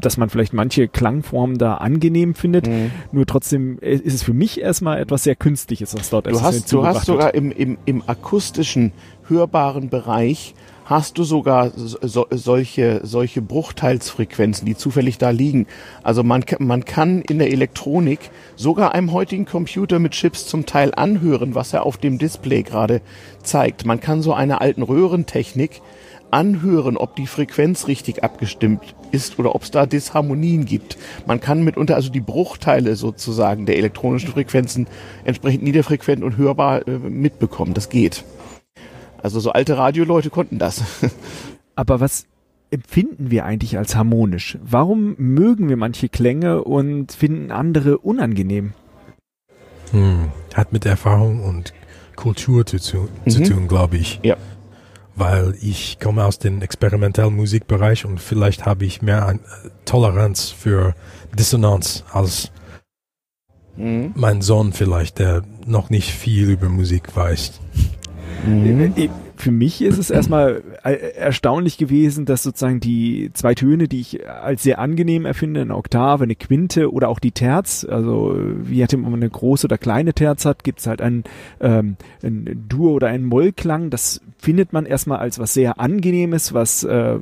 dass man vielleicht manche Klangformen da angenehm findet. Mhm. Nur trotzdem ist es für mich erstmal etwas sehr Künstliches, was dort ist. Du, du hast sogar im, im, im akustischen, hörbaren Bereich hast du sogar so, solche, solche Bruchteilsfrequenzen, die zufällig da liegen. Also man, man kann in der Elektronik sogar einem heutigen Computer mit Chips zum Teil anhören, was er auf dem Display gerade zeigt. Man kann so einer alten Röhrentechnik anhören, ob die Frequenz richtig abgestimmt ist oder ob es da Disharmonien gibt. Man kann mitunter also die Bruchteile sozusagen der elektronischen Frequenzen entsprechend niederfrequent und hörbar äh, mitbekommen. Das geht. Also so alte Radioleute konnten das. Aber was empfinden wir eigentlich als harmonisch? Warum mögen wir manche Klänge und finden andere unangenehm? Hm, hat mit Erfahrung und Kultur zu, zu, mhm. zu tun, glaube ich. Ja. Weil ich komme aus dem experimentellen Musikbereich und vielleicht habe ich mehr Toleranz für Dissonanz als mhm. mein Sohn vielleicht, der noch nicht viel über Musik weiß. Mhm. Für mich ist es erstmal erstaunlich gewesen, dass sozusagen die zwei Töne, die ich als sehr angenehm erfinde, eine Oktave, eine Quinte oder auch die Terz, also wie hat man eine große oder kleine Terz hat, gibt es halt einen, ähm, einen Dur- oder einen Mollklang, das findet man erstmal als was sehr Angenehmes, was äh,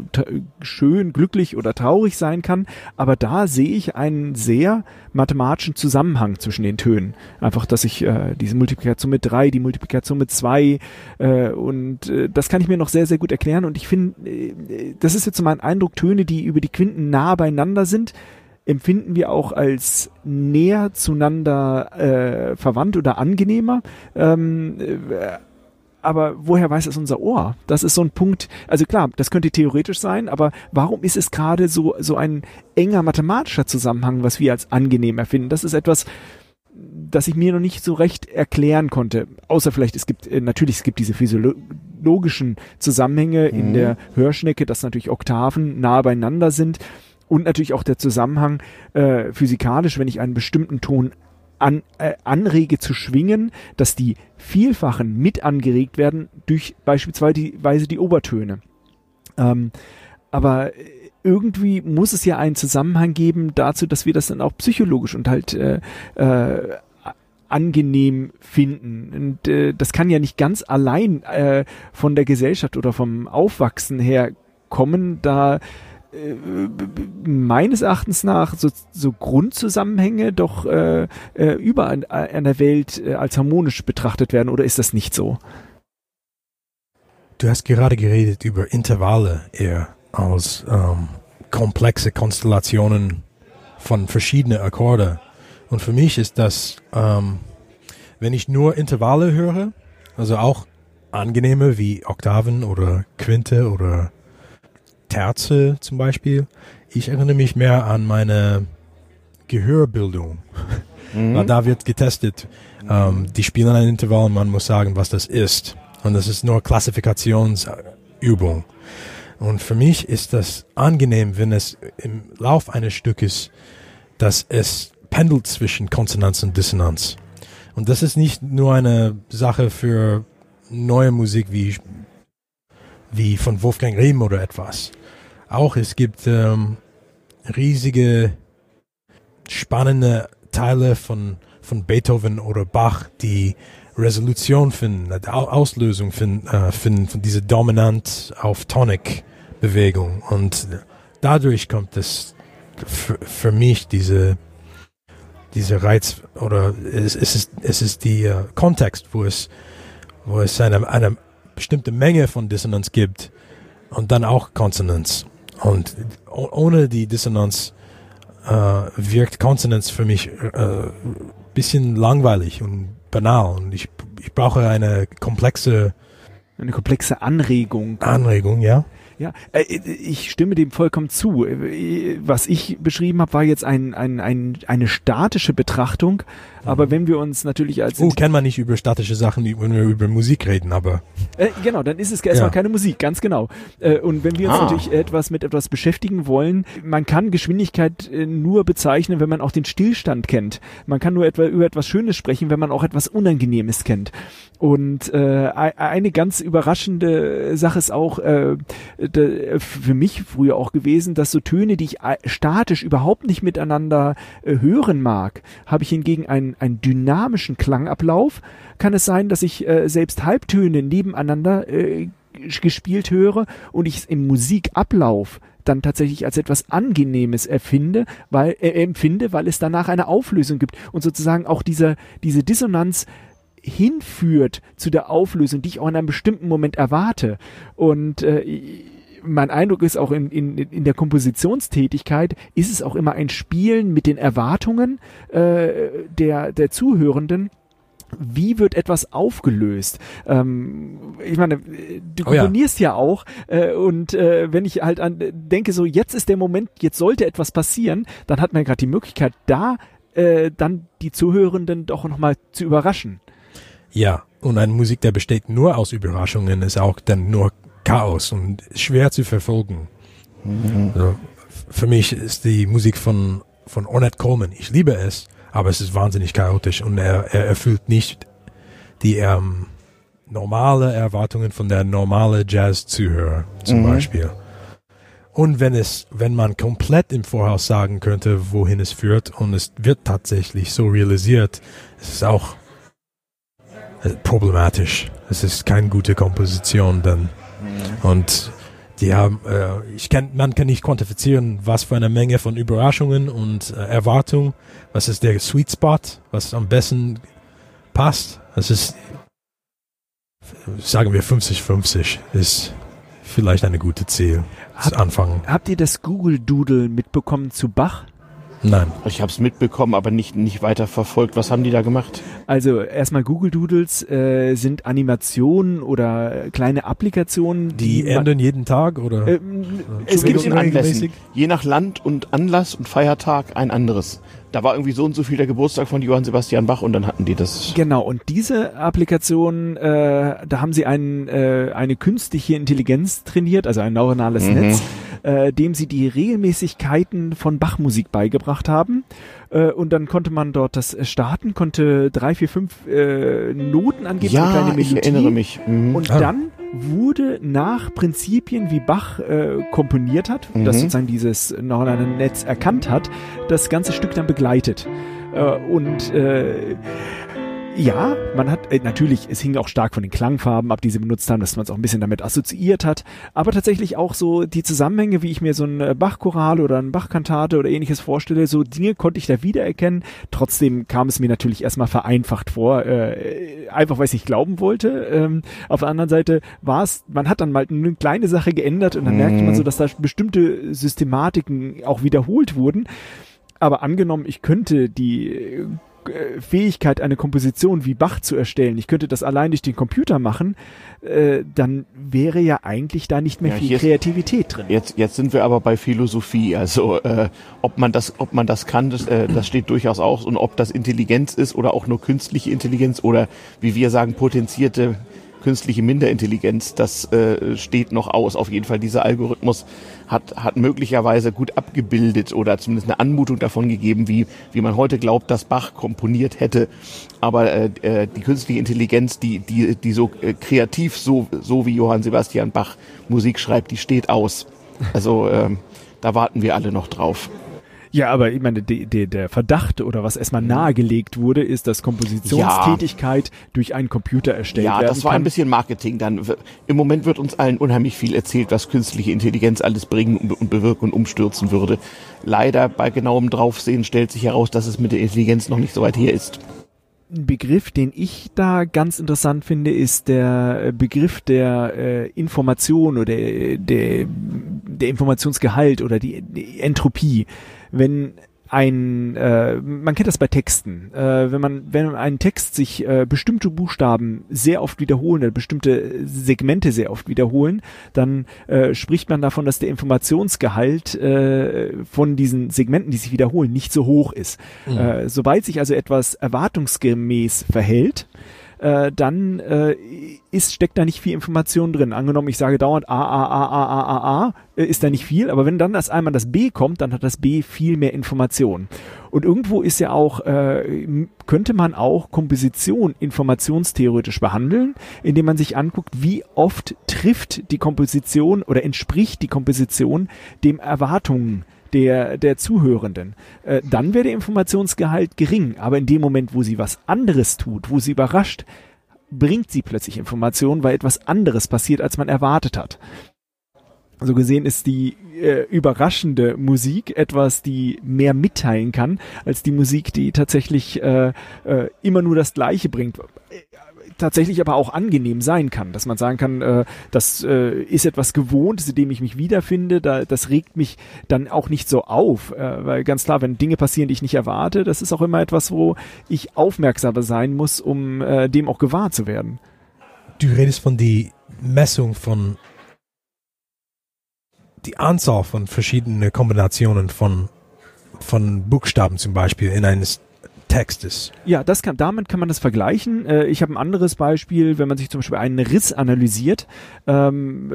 schön, glücklich oder traurig sein kann, aber da sehe ich einen sehr mathematischen Zusammenhang zwischen den Tönen. Einfach, dass ich äh, diese Multiplikation mit drei, die Multiplikation mit zwei äh, und das kann ich mir noch sehr, sehr gut erklären und ich finde, das ist jetzt mein Eindruck, Töne, die über die Quinten nah beieinander sind, empfinden wir auch als näher zueinander äh, verwandt oder angenehmer. Ähm, äh, aber woher weiß es unser Ohr? Das ist so ein Punkt, also klar, das könnte theoretisch sein, aber warum ist es gerade so, so ein enger mathematischer Zusammenhang, was wir als angenehm erfinden? Das ist etwas, dass ich mir noch nicht so recht erklären konnte. Außer vielleicht, es gibt, natürlich, es gibt diese physiologischen Zusammenhänge mhm. in der Hörschnecke, dass natürlich Oktaven nah beieinander sind und natürlich auch der Zusammenhang äh, physikalisch, wenn ich einen bestimmten Ton an, äh, anrege zu schwingen, dass die Vielfachen mit angeregt werden durch beispielsweise die, weise die Obertöne. Ähm, aber irgendwie muss es ja einen Zusammenhang geben dazu, dass wir das dann auch psychologisch und halt äh, äh, angenehm finden. Und äh, das kann ja nicht ganz allein äh, von der Gesellschaft oder vom Aufwachsen her kommen, da äh, meines Erachtens nach so, so Grundzusammenhänge doch äh, äh, überall an der Welt äh, als harmonisch betrachtet werden. Oder ist das nicht so? Du hast gerade geredet über Intervalle eher als ähm, komplexe Konstellationen von verschiedenen Akkorden. Und für mich ist das, ähm, wenn ich nur Intervalle höre, also auch angenehme wie Oktaven oder Quinte oder Terze zum Beispiel, ich erinnere mich mehr an meine Gehörbildung. Mhm. Weil da wird getestet. Ähm, die spielen ein Intervall und man muss sagen, was das ist. Und das ist nur Klassifikationsübung. Und für mich ist das angenehm, wenn es im Lauf eines Stückes, dass es pendelt zwischen Konsonanz und Dissonanz. Und das ist nicht nur eine Sache für neue Musik wie, wie von Wolfgang Rihm oder etwas. Auch es gibt ähm, riesige, spannende Teile von, von Beethoven oder Bach, die Resolution finden, Auslösung finden, äh, finden von dieser Dominant auf Tonic-Bewegung. Und dadurch kommt es für, für mich diese, diese Reiz, oder es, es ist, es ist die äh, Kontext, wo es, wo es eine, eine bestimmte Menge von Dissonanz gibt und dann auch Konsonanz. Und ohne die Dissonanz äh, wirkt Konsonanz für mich ein äh, bisschen langweilig und banal und ich, ich brauche eine komplexe eine komplexe Anregung. Anregung, ja. Ja, ich stimme dem vollkommen zu. Was ich beschrieben habe, war jetzt ein, ein, ein, eine statische Betrachtung Aber wenn wir uns natürlich als... Oh, kann man nicht über statische Sachen, wenn wir über Musik reden, aber... Äh, genau, dann ist es erstmal ja. keine Musik, ganz genau. Äh, und wenn wir uns ah. natürlich etwas mit etwas beschäftigen wollen, man kann Geschwindigkeit äh, nur bezeichnen, wenn man auch den Stillstand kennt. Man kann nur etwa über etwas Schönes sprechen, wenn man auch etwas Unangenehmes kennt. Und äh, eine ganz überraschende Sache ist auch äh, für mich früher auch gewesen, dass so Töne, die ich statisch überhaupt nicht miteinander äh, hören mag, habe ich hingegen einen, einen dynamischen Klangablauf. Kann es sein, dass ich äh, selbst Halbtöne nebeneinander äh, gespielt höre und ich es im Musikablauf dann tatsächlich als etwas Angenehmes erfinde, weil, äh, empfinde, weil es danach eine Auflösung gibt und sozusagen auch diese, diese Dissonanz hinführt zu der Auflösung, die ich auch in einem bestimmten Moment erwarte. Und äh, mein Eindruck ist auch in, in, in der Kompositionstätigkeit ist es auch immer ein Spielen mit den Erwartungen äh, der, der Zuhörenden. Wie wird etwas aufgelöst? Ähm, ich meine, du oh ja. komponierst ja auch äh, und äh, wenn ich halt an denke, so jetzt ist der Moment, jetzt sollte etwas passieren, dann hat man gerade die Möglichkeit, da äh, dann die Zuhörenden doch nochmal zu überraschen. Ja, und eine Musik, der besteht nur aus Überraschungen, ist auch dann nur Chaos und schwer zu verfolgen. Mhm. Also, für mich ist die Musik von, von Ornette Coleman, ich liebe es, aber es ist wahnsinnig chaotisch und er, er erfüllt nicht die ähm, normale Erwartungen von der normale Jazz-Zuhörer zum mhm. Beispiel. Und wenn es, wenn man komplett im Voraus sagen könnte, wohin es führt und es wird tatsächlich so realisiert, es ist auch problematisch. Es ist keine gute Komposition dann. Und die haben, äh, ich kann, man kann nicht quantifizieren, was für eine Menge von Überraschungen und äh, Erwartungen, was ist der Sweet Spot, was am besten passt. Es ist, sagen wir fünfzig fünfzig ist vielleicht eine gute Ziel zu anfangen. Habt ihr das Google Doodle mitbekommen zu Bach? Nein. Ich habe es mitbekommen, aber nicht, nicht weiter verfolgt. Was haben die da gemacht? Also erstmal Google Doodles äh, sind Animationen oder kleine Applikationen. Die, die ändern jeden Tag oder? Ähm, es gibt in Anlässen, je nach Land und Anlass und Feiertag ein anderes. Da war irgendwie so und so viel der Geburtstag von Johann Sebastian Bach und dann hatten die das. Genau, und diese Applikation, äh, da haben sie einen, äh, eine künstliche Intelligenz trainiert, also ein neuronales mhm. Netz, äh, dem sie die Regelmäßigkeiten von Bachmusik beigebracht haben. Äh, und dann konnte man dort das starten, konnte drei, vier, fünf äh, Noten angeben. Ja, eine kleine Melodie. Ich erinnere mich. Mhm. Und ah. dann wurde nach Prinzipien, wie Bach äh, komponiert hat, mhm. dass sozusagen dieses neuronale Netz erkannt hat, das ganze Stück dann begleitet. Äh, und äh, ja, man hat, äh, natürlich, es hing auch stark von den Klangfarben ab, die sie benutzt haben, dass man es auch ein bisschen damit assoziiert hat, aber tatsächlich auch so die Zusammenhänge, wie ich mir so ein Bach-Choral oder ein Bach-Kantate oder ähnliches vorstelle, so Dinge konnte ich da wiedererkennen. Trotzdem kam es mir natürlich erstmal vereinfacht vor, äh, einfach weil ich nicht glauben wollte. Ähm, auf der anderen Seite war es, man hat dann mal eine kleine Sache geändert und dann mhm. merkte man so, dass da bestimmte Systematiken auch wiederholt wurden. Aber angenommen, ich könnte die Fähigkeit, eine Komposition wie Bach zu erstellen, ich könnte das allein durch den Computer machen, äh, dann wäre ja eigentlich da nicht mehr ja, viel jetzt, Kreativität drin. Jetzt, jetzt sind wir aber bei Philosophie, also äh, ob man das, ob man das kann, das, äh, das steht durchaus aus und ob das Intelligenz ist oder auch nur künstliche Intelligenz oder wie wir sagen, potenzierte künstliche Minderintelligenz, das äh, steht noch aus. Auf jeden Fall, dieser Algorithmus hat, hat möglicherweise gut abgebildet oder zumindest eine Anmutung davon gegeben, wie, wie man heute glaubt, dass Bach komponiert hätte. Aber äh, die künstliche Intelligenz, die, die, die so äh, kreativ, so, so wie Johann Sebastian Bach Musik schreibt, die steht aus. Also äh, da warten wir alle noch drauf. Ja, aber ich meine, de, de, der Verdacht oder was erstmal nahegelegt wurde, ist, dass Kompositionstätigkeit ja. durch einen Computer erstellt ja, werden kann. Ja, das war ein bisschen Marketing dann. Im Moment wird uns allen unheimlich viel erzählt, was künstliche Intelligenz alles bringen und bewirken und umstürzen würde. Leider bei genauem Draufsehen stellt sich heraus, dass es mit der Intelligenz noch nicht so weit her ist. Ein Begriff, den ich da ganz interessant finde, ist der Begriff der äh, Information oder der, der Informationsgehalt oder die, die Entropie. Wenn ein, äh, man kennt das bei Texten, äh, wenn man wenn ein Text sich äh, bestimmte Buchstaben sehr oft wiederholen oder bestimmte Segmente sehr oft wiederholen, dann äh, spricht man davon, dass der Informationsgehalt äh, von diesen Segmenten, die sich wiederholen, nicht so hoch ist. Mhm. Äh, sobald sich also etwas erwartungsgemäß verhält, Äh, dann äh, ist, steckt da nicht viel Information drin. Angenommen, ich sage dauernd A, A, A, A, A, A, A, äh, ist da nicht viel, aber wenn dann das einmal das B kommt, dann hat das B viel mehr Information. Und irgendwo ist ja auch, äh, könnte man auch Komposition informationstheoretisch behandeln, indem man sich anguckt, wie oft trifft die Komposition oder entspricht die Komposition dem Erwartungen Der, der Zuhörenden, äh, dann wäre der Informationsgehalt gering. Aber in dem Moment, wo sie was anderes tut, wo sie überrascht, bringt sie plötzlich Informationen, weil etwas anderes passiert, als man erwartet hat. So gesehen ist die äh, überraschende Musik etwas, die mehr mitteilen kann, als die Musik, die tatsächlich äh, äh, immer nur das Gleiche bringt. Tatsächlich aber auch angenehm sein kann, dass man sagen kann, äh, das äh, ist etwas Gewohntes, in dem ich mich wiederfinde, da, das regt mich dann auch nicht so auf, äh, weil ganz klar, wenn Dinge passieren, die ich nicht erwarte, das ist auch immer etwas, wo ich aufmerksamer sein muss, um äh, dem auch gewahr zu werden. Du redest von der Messung von die Anzahl von verschiedenen Kombinationen von, von Buchstaben zum Beispiel in eines Textes. Ja, das kann, damit kann man das vergleichen. Äh, ich habe ein anderes Beispiel, wenn man sich zum Beispiel einen Riss analysiert. Ähm,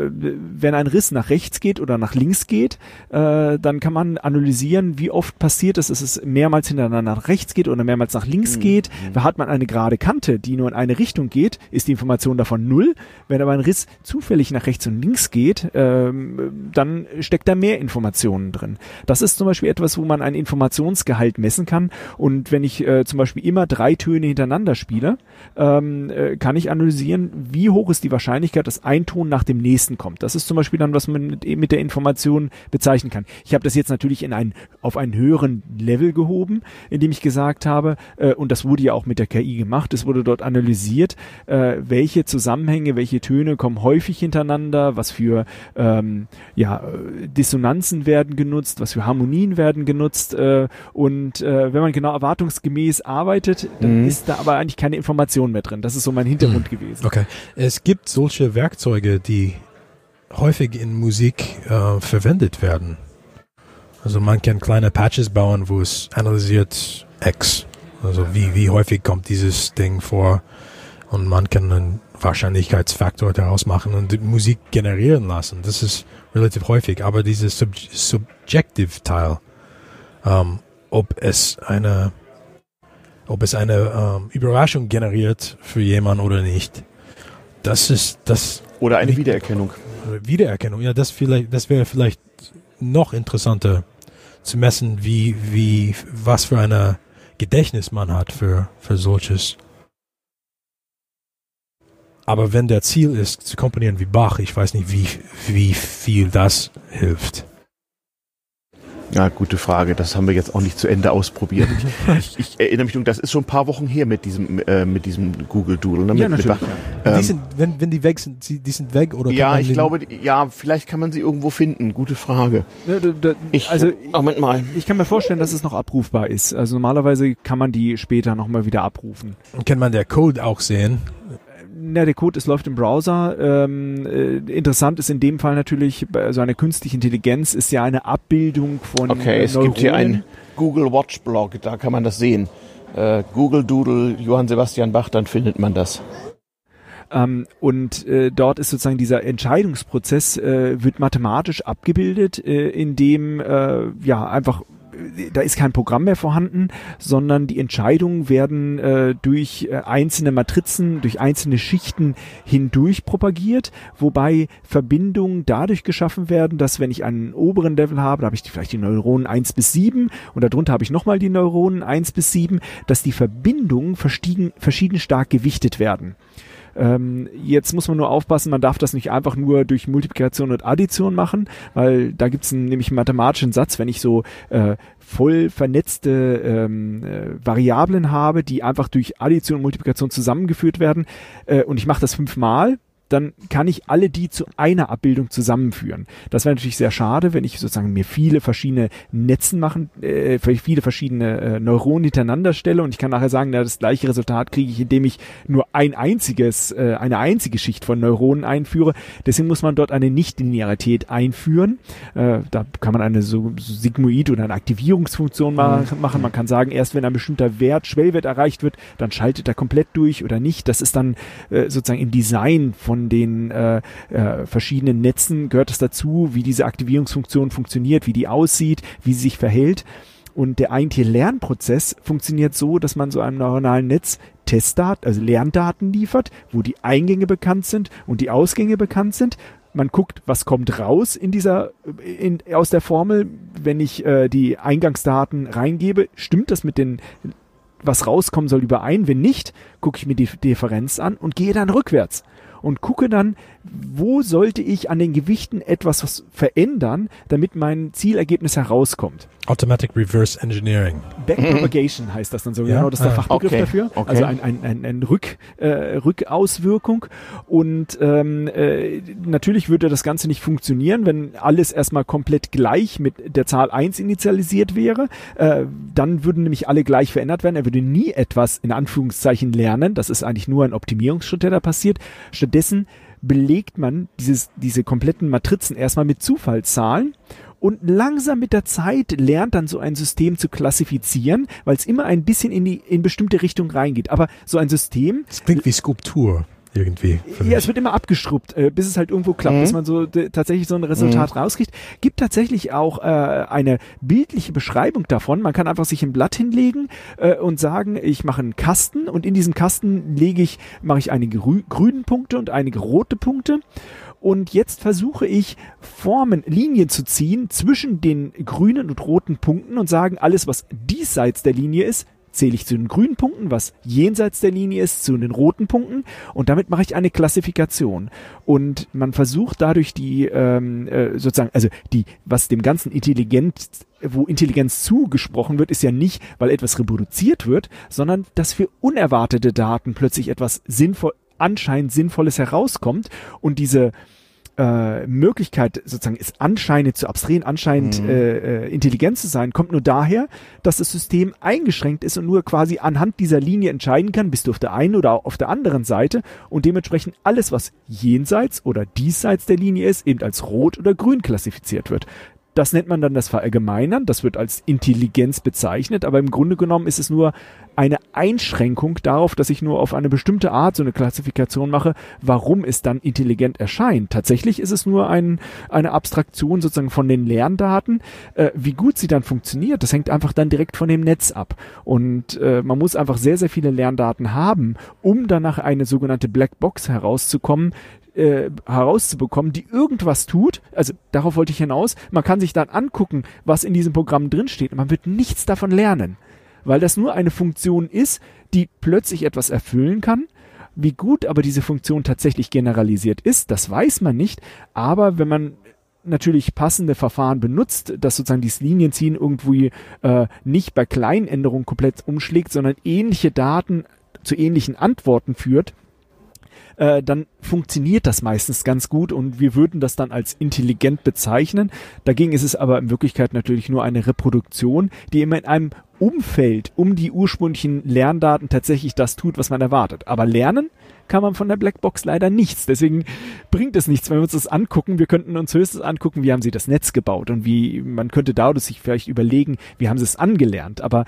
wenn ein Riss nach rechts geht oder nach links geht, äh, dann kann man analysieren, wie oft passiert es, dass es mehrmals hintereinander nach rechts geht oder mehrmals nach links mhm. geht. Hat man eine gerade Kante, die nur in eine Richtung geht, ist die Information davon null. Wenn aber ein Riss zufällig nach rechts und links geht, ähm, dann steckt da mehr Informationen drin. Das ist zum Beispiel etwas, wo man einen Informationsgehalt messen kann. Und wenn ich Äh, zum Beispiel immer drei Töne hintereinander spiele, ähm, äh, kann ich analysieren, wie hoch ist die Wahrscheinlichkeit, dass ein Ton nach dem nächsten kommt. Das ist zum Beispiel dann, was man mit, mit der Information bezeichnen kann. Ich habe das jetzt natürlich in einen, auf einen höheren Level gehoben, indem ich gesagt habe, äh, und das wurde ja auch mit der K I gemacht, es wurde dort analysiert, äh, welche Zusammenhänge, welche Töne kommen häufig hintereinander, was für ähm, ja, Dissonanzen werden genutzt, was für Harmonien werden genutzt äh, und äh, wenn man genau erwartungsgemäß arbeitet, dann mhm. ist da aber eigentlich keine Information mehr drin. Das ist so mein Hintergrund mhm. gewesen. Okay. Es gibt solche Werkzeuge, die häufig in Musik äh, verwendet werden. Also man kann kleine Patches bauen, wo es analysiert X. Also wie, wie häufig kommt dieses Ding vor und man kann einen Wahrscheinlichkeitsfaktor daraus machen und die Musik generieren lassen. Das ist relativ häufig, aber dieses Sub Subjective-Teil, ähm, ob es eine ob es eine ähm, Überraschung generiert für jemanden oder nicht. Das ist das... Oder eine Wiedererkennung. Wiedererkennung, ja, das vielleicht, das wäre vielleicht noch interessanter zu messen, wie, wie, was für ein Gedächtnis man hat für, für solches. Aber wenn der Ziel ist, zu komponieren wie Bach, ich weiß nicht, wie, wie viel das hilft. Ja, gute Frage. Das haben wir jetzt auch nicht zu Ende ausprobiert. Ich, ich erinnere mich, das ist schon ein paar Wochen her mit diesem äh, mit diesem Google Doodle. Ne? Mit, ja, natürlich. Mit, ja. Ähm, die sind, wenn, wenn die weg sind, die sind weg oder? Ja, ich glaube, ja, vielleicht kann man sie irgendwo finden. Gute Frage. Ja, da, da, ich, also, Moment mal. Ich kann mir vorstellen, dass es noch abrufbar ist. Also normalerweise kann man die später nochmal wieder abrufen. Und kann man der Code auch sehen? Na, der Code, es läuft im Browser. Ähm, äh, interessant ist in dem Fall natürlich, so also eine künstliche Intelligenz ist ja eine Abbildung von Neuronen. Okay, es gibt hier einen Google Watch Blog, da kann man das sehen. Äh, Google Doodle, Johann Sebastian Bach, dann findet man das. Ähm, und äh, dort ist sozusagen dieser Entscheidungsprozess, äh, wird mathematisch abgebildet, äh, indem äh, ja einfach... Da ist kein Programm mehr vorhanden, sondern die Entscheidungen werden äh, durch äh, einzelne Matrizen, durch einzelne Schichten hindurch propagiert, wobei Verbindungen dadurch geschaffen werden, dass wenn ich einen oberen Level habe, da habe ich die, vielleicht die Neuronen eins bis sieben und darunter habe ich nochmal die Neuronen eins bis sieben, dass die Verbindungen verschieden, verschieden stark gewichtet werden. Ähm, jetzt muss man nur aufpassen, man darf das nicht einfach nur durch Multiplikation und Addition machen, weil da gibt es nämlich einen mathematischen Satz, wenn ich so äh, voll vernetzte ähm, äh, Variablen habe, die einfach durch Addition und Multiplikation zusammengeführt werden äh, und ich mache das fünfmal, dann kann ich alle die zu einer Abbildung zusammenführen. Das wäre natürlich sehr schade, wenn ich sozusagen mir viele verschiedene Netzen machen, äh, viele verschiedene äh, Neuronen hintereinander stelle und ich kann nachher sagen, na, das gleiche Resultat kriege ich, indem ich nur ein einziges, äh, eine einzige Schicht von Neuronen einführe. Deswegen muss man dort eine Nichtlinearität einführen. Äh, da kann man eine so, so Sigmoid- oder eine Aktivierungsfunktion ma- machen. Man kann sagen, erst wenn ein bestimmter Wert, Schwellwert erreicht wird, dann schaltet er komplett durch oder nicht. Das ist dann äh, sozusagen im Design von den äh, äh, verschiedenen Netzen gehört es dazu, wie diese Aktivierungsfunktion funktioniert, wie die aussieht, wie sie sich verhält. Und der eigentliche Lernprozess funktioniert so, dass man so einem neuronalen Netz Testdaten, also Lerndaten liefert, wo die Eingänge bekannt sind und die Ausgänge bekannt sind. Man guckt, was kommt raus in dieser, in, aus der Formel, wenn ich äh, die Eingangsdaten reingebe. Stimmt das mit den, was rauskommen soll, überein? Wenn nicht, gucke ich mir die Differenz an und gehe dann rückwärts und gucke dann, wo sollte ich an den Gewichten etwas verändern, damit mein Zielergebnis herauskommt. Automatic Reverse Engineering. Backpropagation heißt das dann so, ja? Genau, das ist der Fachbegriff okay. dafür. Okay. Also eine ein, ein, ein Rück, äh, Rückauswirkung. Und ähm, äh, natürlich würde das Ganze nicht funktionieren, wenn alles erstmal komplett gleich mit der Zahl eins initialisiert wäre. Äh, dann würden nämlich alle gleich verändert werden. Er würde nie etwas in Anführungszeichen lernen. Das ist eigentlich nur ein Optimierungsschritt, der da passiert. Stattdessen belegt man dieses, diese kompletten Matrizen erstmal mit Zufallszahlen und langsam mit der Zeit lernt dann so ein System zu klassifizieren, weil es immer ein bisschen in die in bestimmte Richtung reingeht. Aber so ein System... Das klingt wie Skulptur irgendwie. Ja, mich. Es wird immer abgeschrubbt, bis es halt irgendwo klappt, mhm. bis man so d- tatsächlich so ein Resultat mhm. rauskriegt. Gibt tatsächlich auch äh, eine bildliche Beschreibung davon. Man kann einfach sich ein Blatt hinlegen äh, und sagen, ich mache einen Kasten und in diesem Kasten lege ich, mache ich einige grü- grünen Punkte und einige rote Punkte. Und jetzt versuche ich, Formen, Linien zu ziehen zwischen den grünen und roten Punkten und sagen, alles, was diesseits der Linie ist, zähle ich zu den grünen Punkten, was jenseits der Linie ist, zu den roten Punkten. Und damit mache ich eine Klassifikation. Und man versucht dadurch die, ähm, äh, sozusagen, also die, was dem Ganzen intelligent wo Intelligenz zugesprochen wird, ist ja nicht, weil etwas reproduziert wird, sondern dass für unerwartete Daten plötzlich etwas sinnvoll anscheinend Sinnvolles herauskommt und diese äh, Möglichkeit sozusagen ist anscheinend zu abstrahieren, anscheinend mhm. äh, intelligent zu sein, kommt nur daher, dass das System eingeschränkt ist und nur quasi anhand dieser Linie entscheiden kann, bist du auf der einen oder auf der anderen Seite und dementsprechend alles, was jenseits oder diesseits der Linie ist, eben als rot oder grün klassifiziert wird. Das nennt man dann das Verallgemeinern, das wird als Intelligenz bezeichnet, aber im Grunde genommen ist es nur eine Einschränkung darauf, dass ich nur auf eine bestimmte Art so eine Klassifikation mache, warum es dann intelligent erscheint. Tatsächlich ist es nur ein, eine Abstraktion sozusagen von den Lerndaten. Äh, wie gut sie dann funktioniert, das hängt einfach dann direkt von dem Netz ab. Und äh, man muss einfach sehr, sehr viele Lerndaten haben, um danach eine sogenannte Blackbox herauszukommen, Äh, herauszubekommen, die irgendwas tut, also darauf wollte ich hinaus, man kann sich dann angucken, was in diesem Programm drinsteht und man wird nichts davon lernen, weil das nur eine Funktion ist, die plötzlich etwas erfüllen kann. Wie gut aber diese Funktion tatsächlich generalisiert ist, das weiß man nicht, aber wenn man natürlich passende Verfahren benutzt, dass sozusagen dieses Linienziehen irgendwie äh, nicht bei kleinen Änderungen komplett umschlägt, sondern ähnliche Daten zu ähnlichen Antworten führt, Äh, dann funktioniert das meistens ganz gut und wir würden das dann als intelligent bezeichnen. Dagegen ist es aber in Wirklichkeit natürlich nur eine Reproduktion, die immer in einem Umfeld um die ursprünglichen Lerndaten tatsächlich das tut, was man erwartet. Aber lernen kann man von der Blackbox leider nichts. Deswegen bringt es nichts, wenn wir uns das angucken. Wir könnten uns höchstens angucken, wie haben sie das Netz gebaut und wie man könnte dadurch sich vielleicht überlegen, wie haben sie es angelernt. Aber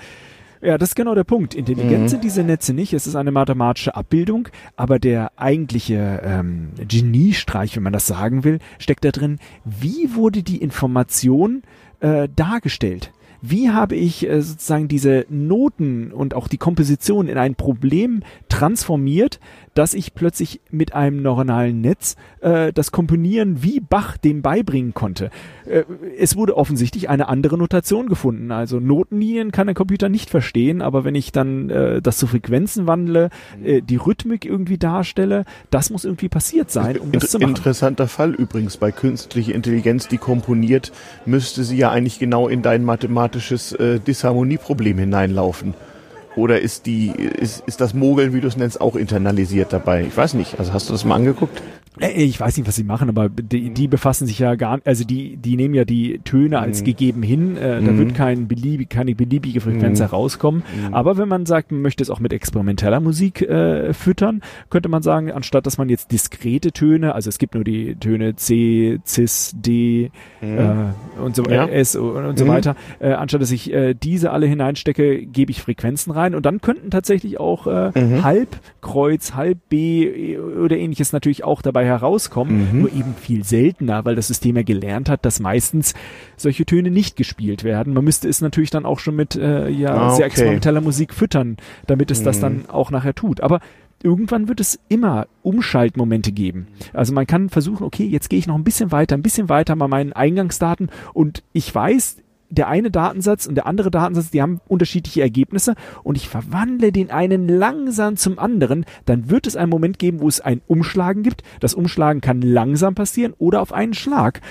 ja, das ist genau der Punkt. Intelligenz sind diese Netze nicht. Es ist eine mathematische Abbildung, aber der eigentliche ähm, Geniestreich, wenn man das sagen will, steckt da drin, wie wurde die Information äh, dargestellt? Wie habe ich äh, sozusagen diese Noten und auch die Komposition in ein Problem transformiert, dass ich plötzlich mit einem neuronalen Netz äh, das Komponieren wie Bach dem beibringen konnte? Äh, es wurde offensichtlich eine andere Notation gefunden. Also Notenlinien kann der Computer nicht verstehen, aber wenn ich dann äh, das zu Frequenzen wandle, äh, die Rhythmik irgendwie darstelle, das muss irgendwie passiert sein, um das zu machen. Interessanter Fall übrigens bei künstlicher Intelligenz, die komponiert, müsste sie ja eigentlich genau in deinen Mathematik Disharmonieproblem hineinlaufen. Oder ist die ist, ist das Mogeln, wie du es nennst, auch internalisiert dabei? Ich weiß nicht. Also hast du das mal angeguckt? Ich weiß nicht, was sie machen, aber die, die befassen sich ja gar nicht, also die, die nehmen ja die Töne als mhm. gegeben hin, äh, da mhm. wird kein belieb, keine beliebige Frequenz mhm. herauskommen, mhm. aber wenn man sagt, man möchte es auch mit experimenteller Musik äh, füttern, könnte man sagen, anstatt dass man jetzt diskrete Töne, also es gibt nur die Töne C, Cis, D mhm. äh, und so ja. S und, und so mhm. weiter, äh, anstatt dass ich äh, diese alle hineinstecke, gebe ich Frequenzen rein und dann könnten tatsächlich auch äh, mhm. halb Kreuz, halb B oder ähnliches natürlich auch dabei herauskommen, mhm. nur eben viel seltener, weil das System ja gelernt hat, dass meistens solche Töne nicht gespielt werden. Man müsste es natürlich dann auch schon mit äh, ja, ah, okay. sehr experimenteller Musik füttern, damit es mhm. das dann auch nachher tut. Aber irgendwann wird es immer Umschaltmomente geben. Also man kann versuchen, okay, jetzt gehe ich noch ein bisschen weiter, ein bisschen weiter bei meinen Eingangsdaten und ich weiß, der eine Datensatz und der andere Datensatz, die haben unterschiedliche Ergebnisse und ich verwandle den einen langsam zum anderen, dann wird es einen Moment geben, wo es ein Umschlagen gibt. Das Umschlagen kann langsam passieren oder auf einen Schlag.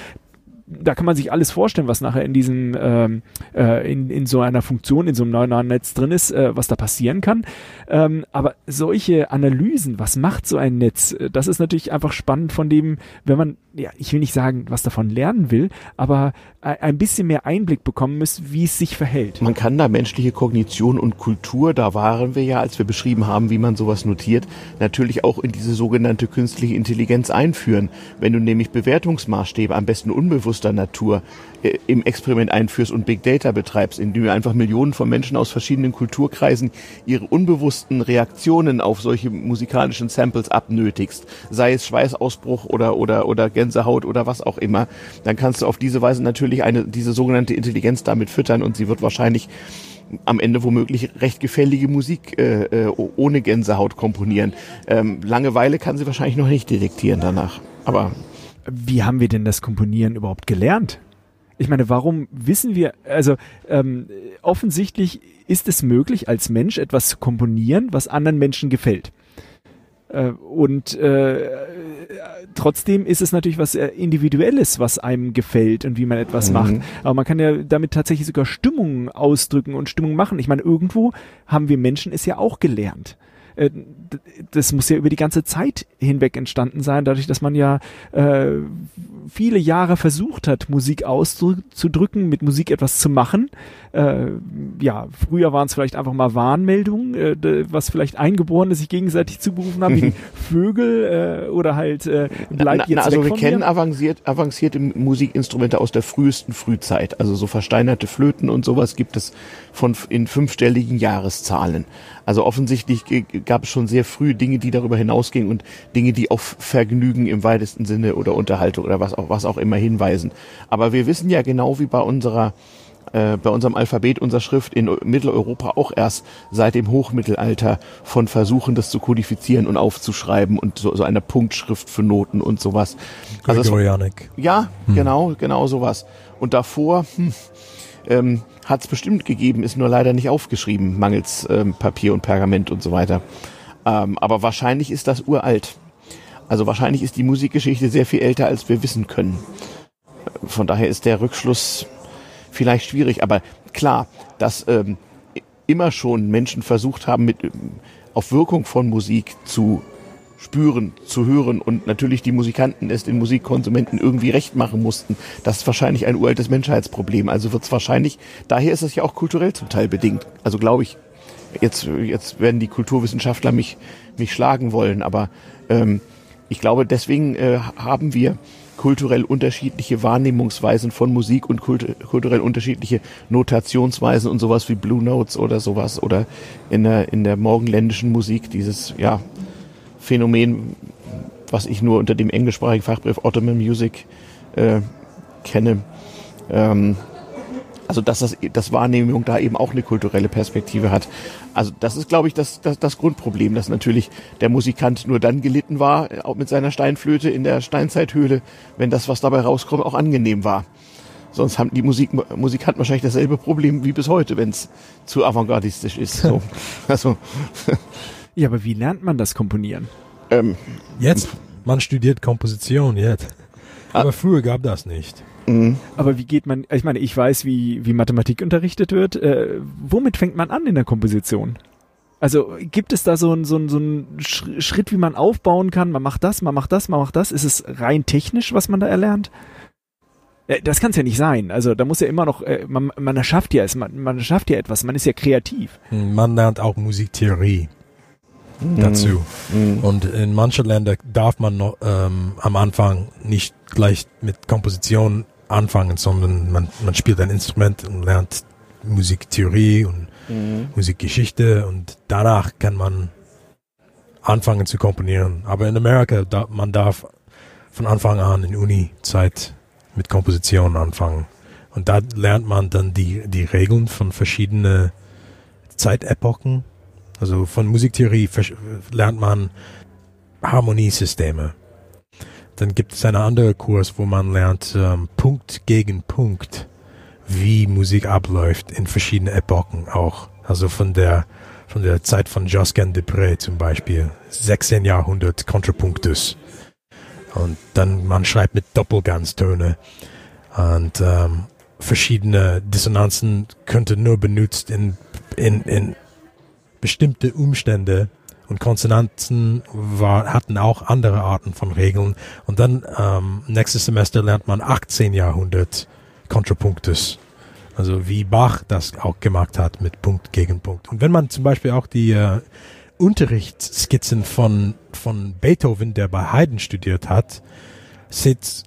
Da kann man sich alles vorstellen, was nachher in diesem ähm, äh, in, in so einer Funktion, in so einem neuronalen Netz drin ist, äh, was da passieren kann. Ähm, aber solche Analysen, was macht so ein Netz, das ist natürlich einfach spannend von dem, wenn man, ja, ich will nicht sagen, was davon lernen will, aber ein bisschen mehr Einblick bekommen müsste, wie es sich verhält. Man kann da menschliche Kognition und Kultur, da waren wir ja, als wir beschrieben haben, wie man sowas notiert, natürlich auch in diese sogenannte künstliche Intelligenz einführen. Wenn du nämlich Bewertungsmaßstäbe, am besten unbewusster Natur, äh, im Experiment einführst und Big Data betreibst, indem du einfach Millionen von Menschen aus verschiedenen Kulturkreisen ihre unbewussten Reaktionen auf solche musikalischen Samples abnötigst, sei es Schweißausbruch oder, oder, oder Gänsehaut oder was auch immer, dann kannst du auf diese Weise natürlich eine, diese sogenannte Intelligenz damit füttern und sie wird wahrscheinlich am Ende womöglich recht gefällige Musik äh, ohne Gänsehaut komponieren. Ähm, Langeweile kann sie wahrscheinlich noch nicht detektieren danach. Aber wie haben wir denn das Komponieren überhaupt gelernt? Ich meine, warum wissen wir, also ähm, offensichtlich ist es möglich, als Mensch etwas zu komponieren, was anderen Menschen gefällt. Und äh, trotzdem ist es natürlich was Individuelles, was einem gefällt und wie man etwas mhm. macht. Aber man kann ja damit tatsächlich sogar Stimmungen ausdrücken und Stimmung machen. Ich meine, irgendwo haben wir Menschen es ja auch gelernt. Das muss ja über die ganze Zeit hinweg entstanden sein, dadurch, dass man ja äh, viele Jahre versucht hat, Musik auszudrücken, mit Musik etwas zu machen. Äh, ja, früher waren es vielleicht einfach mal Warnmeldungen, äh, was vielleicht Eingeborene sich gegenseitig zugerufen haben, wie Vögel äh, oder halt äh, bleib na, jetzt na, also weg von mir. Also wir kennen avanciert, avancierte Musikinstrumente aus der frühesten Frühzeit. Also so versteinerte Flöten und sowas gibt es von in fünfstelligen Jahreszahlen. Also offensichtlich gab es schon sehr früh Dinge, die darüber hinausgingen und Dinge, die auf Vergnügen im weitesten Sinne oder Unterhaltung oder was auch, was auch immer hinweisen. Aber wir wissen ja genau wie bei unserer, äh, bei unserem Alphabet, unserer Schrift in Mitteleuropa auch erst seit dem Hochmittelalter von Versuchen, das zu kodifizieren und aufzuschreiben und so, so einer Punktschrift für Noten und sowas. Also Gregorianik. Ja, hm. genau, genau sowas. Und davor, hm, ähm, hat es bestimmt gegeben, ist nur leider nicht aufgeschrieben, mangels ähm, Papier und Pergament und so weiter. Ähm, aber wahrscheinlich ist das uralt. Also wahrscheinlich ist die Musikgeschichte sehr viel älter, als wir wissen können. Von daher ist der Rückschluss vielleicht schwierig. Aber klar, dass ähm, immer schon Menschen versucht haben, mit, auf Wirkung von Musik zu spüren, zu hören und natürlich die Musikanten es den Musikkonsumenten irgendwie recht machen mussten. Das ist wahrscheinlich ein uraltes Menschheitsproblem. Also wird es wahrscheinlich, daher ist es ja auch kulturell zum Teil bedingt. Also glaube ich, jetzt, jetzt werden die Kulturwissenschaftler mich, mich schlagen wollen, aber ähm, ich glaube, deswegen äh, haben wir kulturell unterschiedliche Wahrnehmungsweisen von Musik und kult- kulturell unterschiedliche Notationsweisen und sowas wie Blue Notes oder sowas oder in der, in der morgenländischen Musik dieses, ja, Phänomen, was ich nur unter dem englischsprachigen Fachbegriff Ottoman Music äh, kenne. Ähm, also dass das dass Wahrnehmung da eben auch eine kulturelle Perspektive hat. Also das ist, glaube ich, das, das, das Grundproblem, dass natürlich der Musikant nur dann gelitten war, auch mit seiner Steinflöte in der Steinzeithöhle, wenn das, was dabei rauskommt, auch angenehm war. Sonst haben die Musik, Musikanten wahrscheinlich dasselbe Problem wie bis heute, wenn es zu avantgardistisch ist. So. Also... Ja, aber wie lernt man das Komponieren? Ähm, jetzt? Man studiert Komposition jetzt. Aber ah, früher gab das nicht. Mhm. Aber wie geht man, ich meine, ich weiß, wie, wie Mathematik unterrichtet wird. Äh, womit fängt man an in der Komposition? Also gibt es da so einen so so ein Schritt, wie man aufbauen kann? Man macht das, man macht das, man macht das. Ist es rein technisch, was man da erlernt? Das kann es ja nicht sein. Also da muss ja immer noch, man, man erschafft ja es, man, man erschafft ja etwas, man ist ja kreativ. Man lernt auch Musiktheorie mhm. dazu. Mhm. Und in manchen Ländern darf man noch, ähm, am Anfang nicht gleich mit Komposition anfangen, sondern man, man spielt ein Instrument und lernt Musiktheorie und mhm. Musikgeschichte, und danach kann man anfangen zu komponieren. Aber in Amerika, da, man darf von Anfang an in Uni-Zeit mit Komposition anfangen. Und da lernt man dann die, die Regeln von verschiedenen Zeitepochen. Also von Musiktheorie lernt man Harmoniesysteme. Dann gibt es einen anderen Kurs, wo man lernt ähm, Punkt gegen Punkt, wie Musik abläuft in verschiedenen Epochen auch. Also von der, von der Zeit von Josquin des Prez zum Beispiel, sechzehnten. Jahrhundert, Kontrapunktus. Und dann, man schreibt mit Doppelganztöne. Und ähm, verschiedene Dissonanzen könnte nur benutzt in, in, in bestimmte Umstände. Und Konsonanten war, hatten auch andere Arten von Regeln. Und dann ähm, nächstes Semester lernt man achtzehnten. Jahrhundert Kontrapunktus. Also wie Bach das auch gemacht hat mit Punkt gegen Punkt. Und wenn man zum Beispiel auch die äh, Unterrichtsskizzen von, von Beethoven, der bei Haydn studiert hat, sieht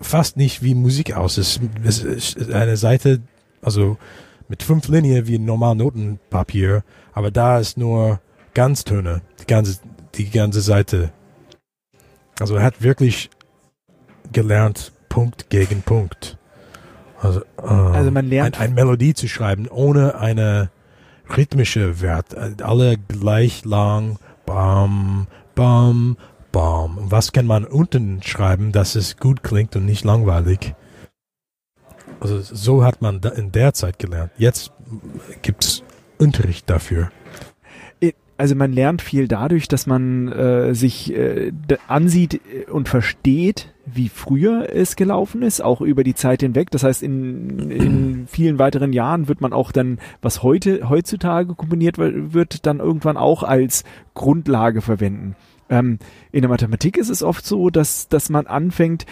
fast nicht wie Musik aus. Es ist eine Seite, also mit fünf Linien wie normal Notenpapier, aber da ist nur Ganztöne, die ganze, die ganze Seite. Also er hat wirklich gelernt, Punkt gegen Punkt. Also, äh, also man lernt ein, eine Melodie zu schreiben, ohne eine rhythmische Wert, alle gleich lang, bam, bam, bam. Was kann man unten schreiben, dass es gut klingt und nicht langweilig? Also so hat man in der Zeit gelernt. Jetzt gibt es Unterricht dafür. Also man lernt viel dadurch, dass man äh, sich äh, ansieht und versteht, wie früher es gelaufen ist, auch über die Zeit hinweg. Das heißt, in, in vielen weiteren Jahren wird man auch dann, was heute heutzutage komponiert wird, dann irgendwann auch als Grundlage verwenden. Ähm, in der Mathematik ist es oft so, dass, dass man anfängt,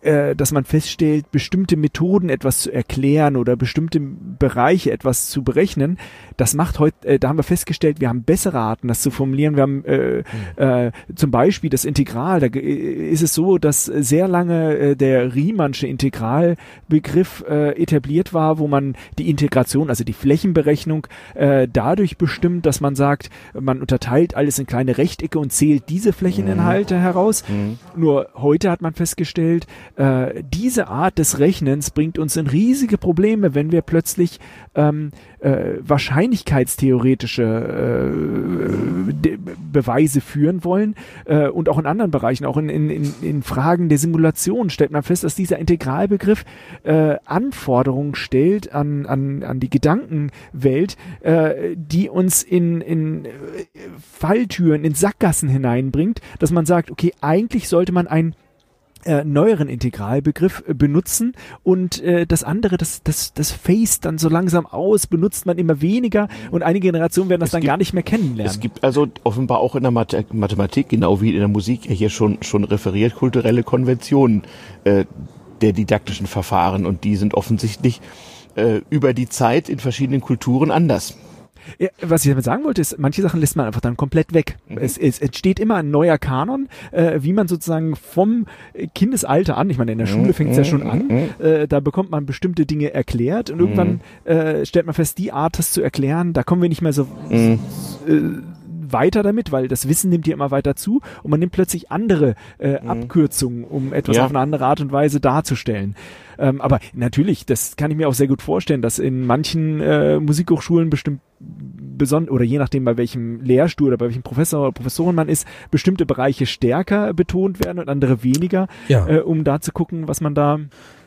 äh, dass man feststellt, bestimmte Methoden etwas zu erklären oder bestimmte Bereiche etwas zu berechnen. Das macht heute, äh, da haben wir festgestellt, wir haben bessere Arten, das zu formulieren. Wir haben äh, mhm. äh, zum Beispiel das Integral, da ist es so, dass sehr lange äh, der Riemannsche Integralbegriff äh, etabliert war, wo man die Integration, also die Flächenberechnung, äh, dadurch bestimmt, dass man sagt, man unterteilt alles in kleine Rechtecke und zählt diese Flächeninhalte mhm. heraus. Mhm. Nur heute hat man festgestellt, Äh, diese Art des Rechnens bringt uns in riesige Probleme, wenn wir plötzlich ähm, äh, wahrscheinlichkeitstheoretische äh, Beweise führen wollen, äh, und auch in anderen Bereichen, auch in, in, in Fragen der Simulation stellt man fest, dass dieser Integralbegriff äh, Anforderungen stellt an, an, an die Gedankenwelt, äh, die uns in, in Falltüren, in Sackgassen hineinbringt, dass man sagt, okay, eigentlich sollte man ein Äh, neueren Integralbegriff äh, benutzen und äh, das andere, das, das, das phase dann so langsam aus, benutzt man immer weniger, und einige Generationen werden das es dann gibt, gar nicht mehr kennenlernen. Es gibt also offenbar auch in der Math Mathematik, genau wie in der Musik, hier schon, schon referiert, kulturelle Konventionen äh, der didaktischen Verfahren, und die sind offensichtlich äh, über die Zeit in verschiedenen Kulturen anders. Ja, was ich damit sagen wollte, ist, manche Sachen lässt man einfach dann komplett weg. Mhm. Es, es entsteht immer ein neuer Kanon, äh, wie man sozusagen vom Kindesalter an, ich meine, in der Schule fängt es ja schon an, äh, da bekommt man bestimmte Dinge erklärt, und irgendwann äh, stellt man fest, die Art, das zu erklären, da kommen wir nicht mehr so mhm. äh, weiter damit, weil das Wissen nimmt ja immer weiter zu, und man nimmt plötzlich andere äh, mhm. Abkürzungen, um etwas ja. auf eine andere Art und Weise darzustellen. Ähm, aber natürlich, das kann ich mir auch sehr gut vorstellen, dass in manchen äh, Musikhochschulen bestimmt besonders, oder je nachdem bei welchem Lehrstuhl oder bei welchem Professor oder Professorin man ist, bestimmte Bereiche stärker betont werden und andere weniger, ja. äh, um da zu gucken, was man da...